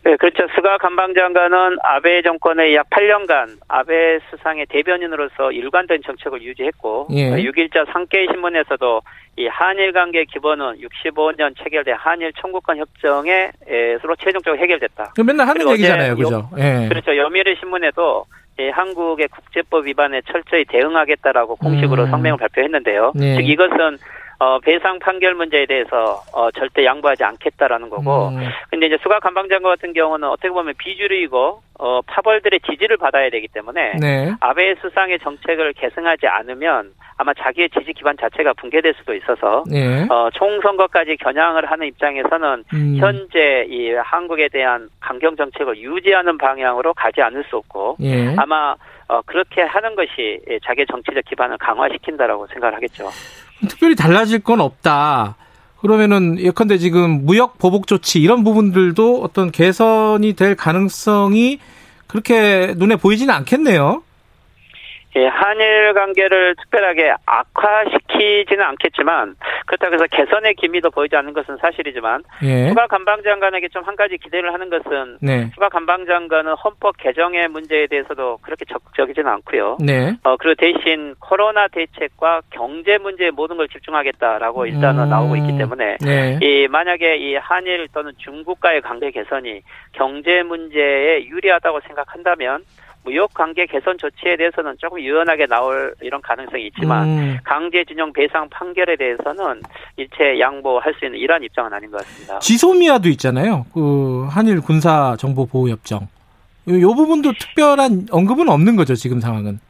네, 그렇죠. 스가 관방장관은 아베 정권의 약 팔 년간 아베 수상의 대변인으로서 일관된 정책을 유지했고 예. 육 일자 상케이 신문에서도 이 한일 관계 기본은 육십오 년 체결된 한일 청구권 협정에로 최종적으로 해결됐다. 맨날 하는 얘기잖아요, 그죠? 예. 그렇죠. 여미래 신문에도 한국의 국제법 위반에 철저히 대응하겠다라고 공식으로 음. 성명을 발표했는데요. 예. 즉 이것은 어, 배상 판결 문제에 대해서, 어, 절대 양보하지 않겠다라는 거고. 음. 근데 이제 수가 관방장관 같은 경우는 어떻게 보면 비주류이고, 어, 파벌들의 지지를 받아야 되기 때문에. 네. 아베 수상의 정책을 계승하지 않으면 아마 자기의 지지 기반 자체가 붕괴될 수도 있어서. 네. 어, 총선거까지 겨냥을 하는 입장에서는 음. 현재 이 한국에 대한 강경 정책을 유지하는 방향으로 가지 않을 수 없고. 네. 아마, 어, 그렇게 하는 것이 자기의 정치적 기반을 강화시킨다라고 생각을 하겠죠. 특별히 달라질 건 없다. 그러면은 예컨대 지금 무역 보복 조치 이런 부분들도 어떤 개선이 될 가능성이 그렇게 눈에 보이지는 않겠네요. 예, 한일 관계를 특별하게 악화시키지는 않겠지만 그렇다고 해서 개선의 기미도 보이지 않는 것은 사실이지만 예. 추가 관방장관에게 좀 한 가지 기대를 하는 것은 네. 추가 관방장관은 헌법 개정의 문제에 대해서도 그렇게 적극적이지는 않고요. 네. 어, 그리고 대신 코로나 대책과 경제 문제에 모든 걸 집중하겠다라고 일단은 음. 나오고 있기 때문에 네. 이 만약에 이 한일 또는 중국과의 관계 개선이 경제 문제에 유리하다고 생각한다면 무역 관계 개선 조치에 대해서는 조금 유연하게 나올 이런 가능성이 있지만 음. 강제징용 배상 판결에 대해서는 일체 양보할 수 있는 이러한 입장은 아닌 것 같습니다. 지소미아도 있잖아요. 그 한일 군사 정보 보호 협정. 이 부분도 특별한 언급은 없는 거죠, 지금 상황은.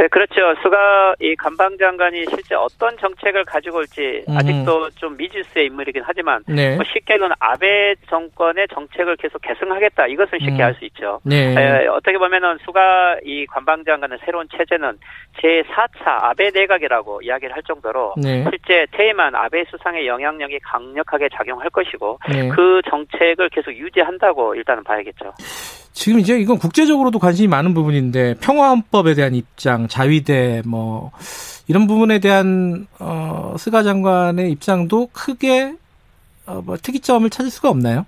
네, 그렇죠. 수가 이 관방장관이 실제 어떤 정책을 가지고 올지 아직도 좀 미지수의 인물이긴 하지만 네. 뭐 쉽게는 아베 정권의 정책을 계속 계승하겠다. 이것은 쉽게 음. 할 수 있죠. 네. 에, 어떻게 보면은 수가 이 관방장관의 새로운 체제는 제사 차 아베 내각이라고 이야기를 할 정도로 네. 실제 퇴임한 아베 수상의 영향력이 강력하게 작용할 것이고 네. 그 정책을 계속 유지한다고 일단은 봐야겠죠. 지금 이제 이건 국제적으로도 관심이 많은 부분인데 평화헌법에 대한 입장, 자위대 뭐 이런 부분에 대한 어, 스가 장관의 입장도 크게 어, 뭐 특이점을 찾을 수가 없나요?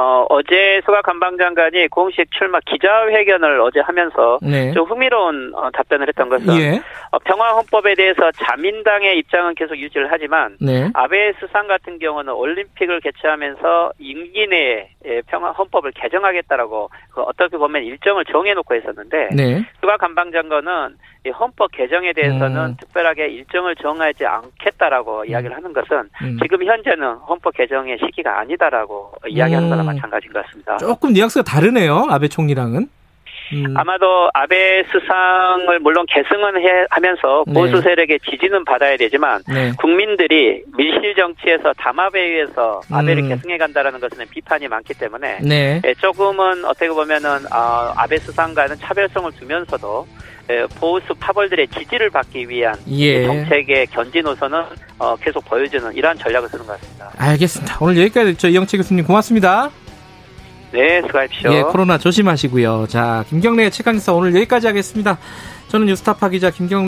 어, 어제 수가 관방장관이 공식 출마 기자회견을 어제 하면서 네. 좀 흥미로운 어, 답변을 했던 것은 예. 어, 평화헌법에 대해서 자민당의 입장은 계속 유지를 하지만 네. 아베 수상 같은 경우는 올림픽을 개최하면서 임기 내에 예, 평화헌법을 개정하겠다라고 그 어떻게 보면 일정을 정해놓고 했었는데 네. 수가 관방장관은 이 헌법 개정에 대해서는 음. 특별하게 일정을 정하지 않겠다라고 음. 이야기를 하는 것은 음. 지금 현재는 헌법 개정의 시기가 아니다라고 음. 이야기하는 거나 마찬가지인 것 같습니다. 조금 뉘앙스가 다르네요. 아베 총리랑은. 음. 아마도 아베 수상을 물론 계승은 해, 하면서 보수 세력의 지지는 받아야 되지만 네. 국민들이 밀실 정치에서 담합에 의해서 아베를 음. 계승해 간다라는 것은 비판이 많기 때문에 네. 조금은 어떻게 보면은 어, 아베 수상과는 차별성을 두면서도 보수 파벌들의 지지를 받기 위한 예. 정책의 견지 노선은 어, 계속 보여주는 이러한 전략을 쓰는 것 같습니다. 알겠습니다. 오늘 여기까지 듣죠. 이영채 교수님 고맙습니다. 네, 수고하십시오. 예, 코로나 조심하시고요. 자, 김경래의 최강기사 오늘 여기까지 하겠습니다. 저는 뉴스타파 기자 김경래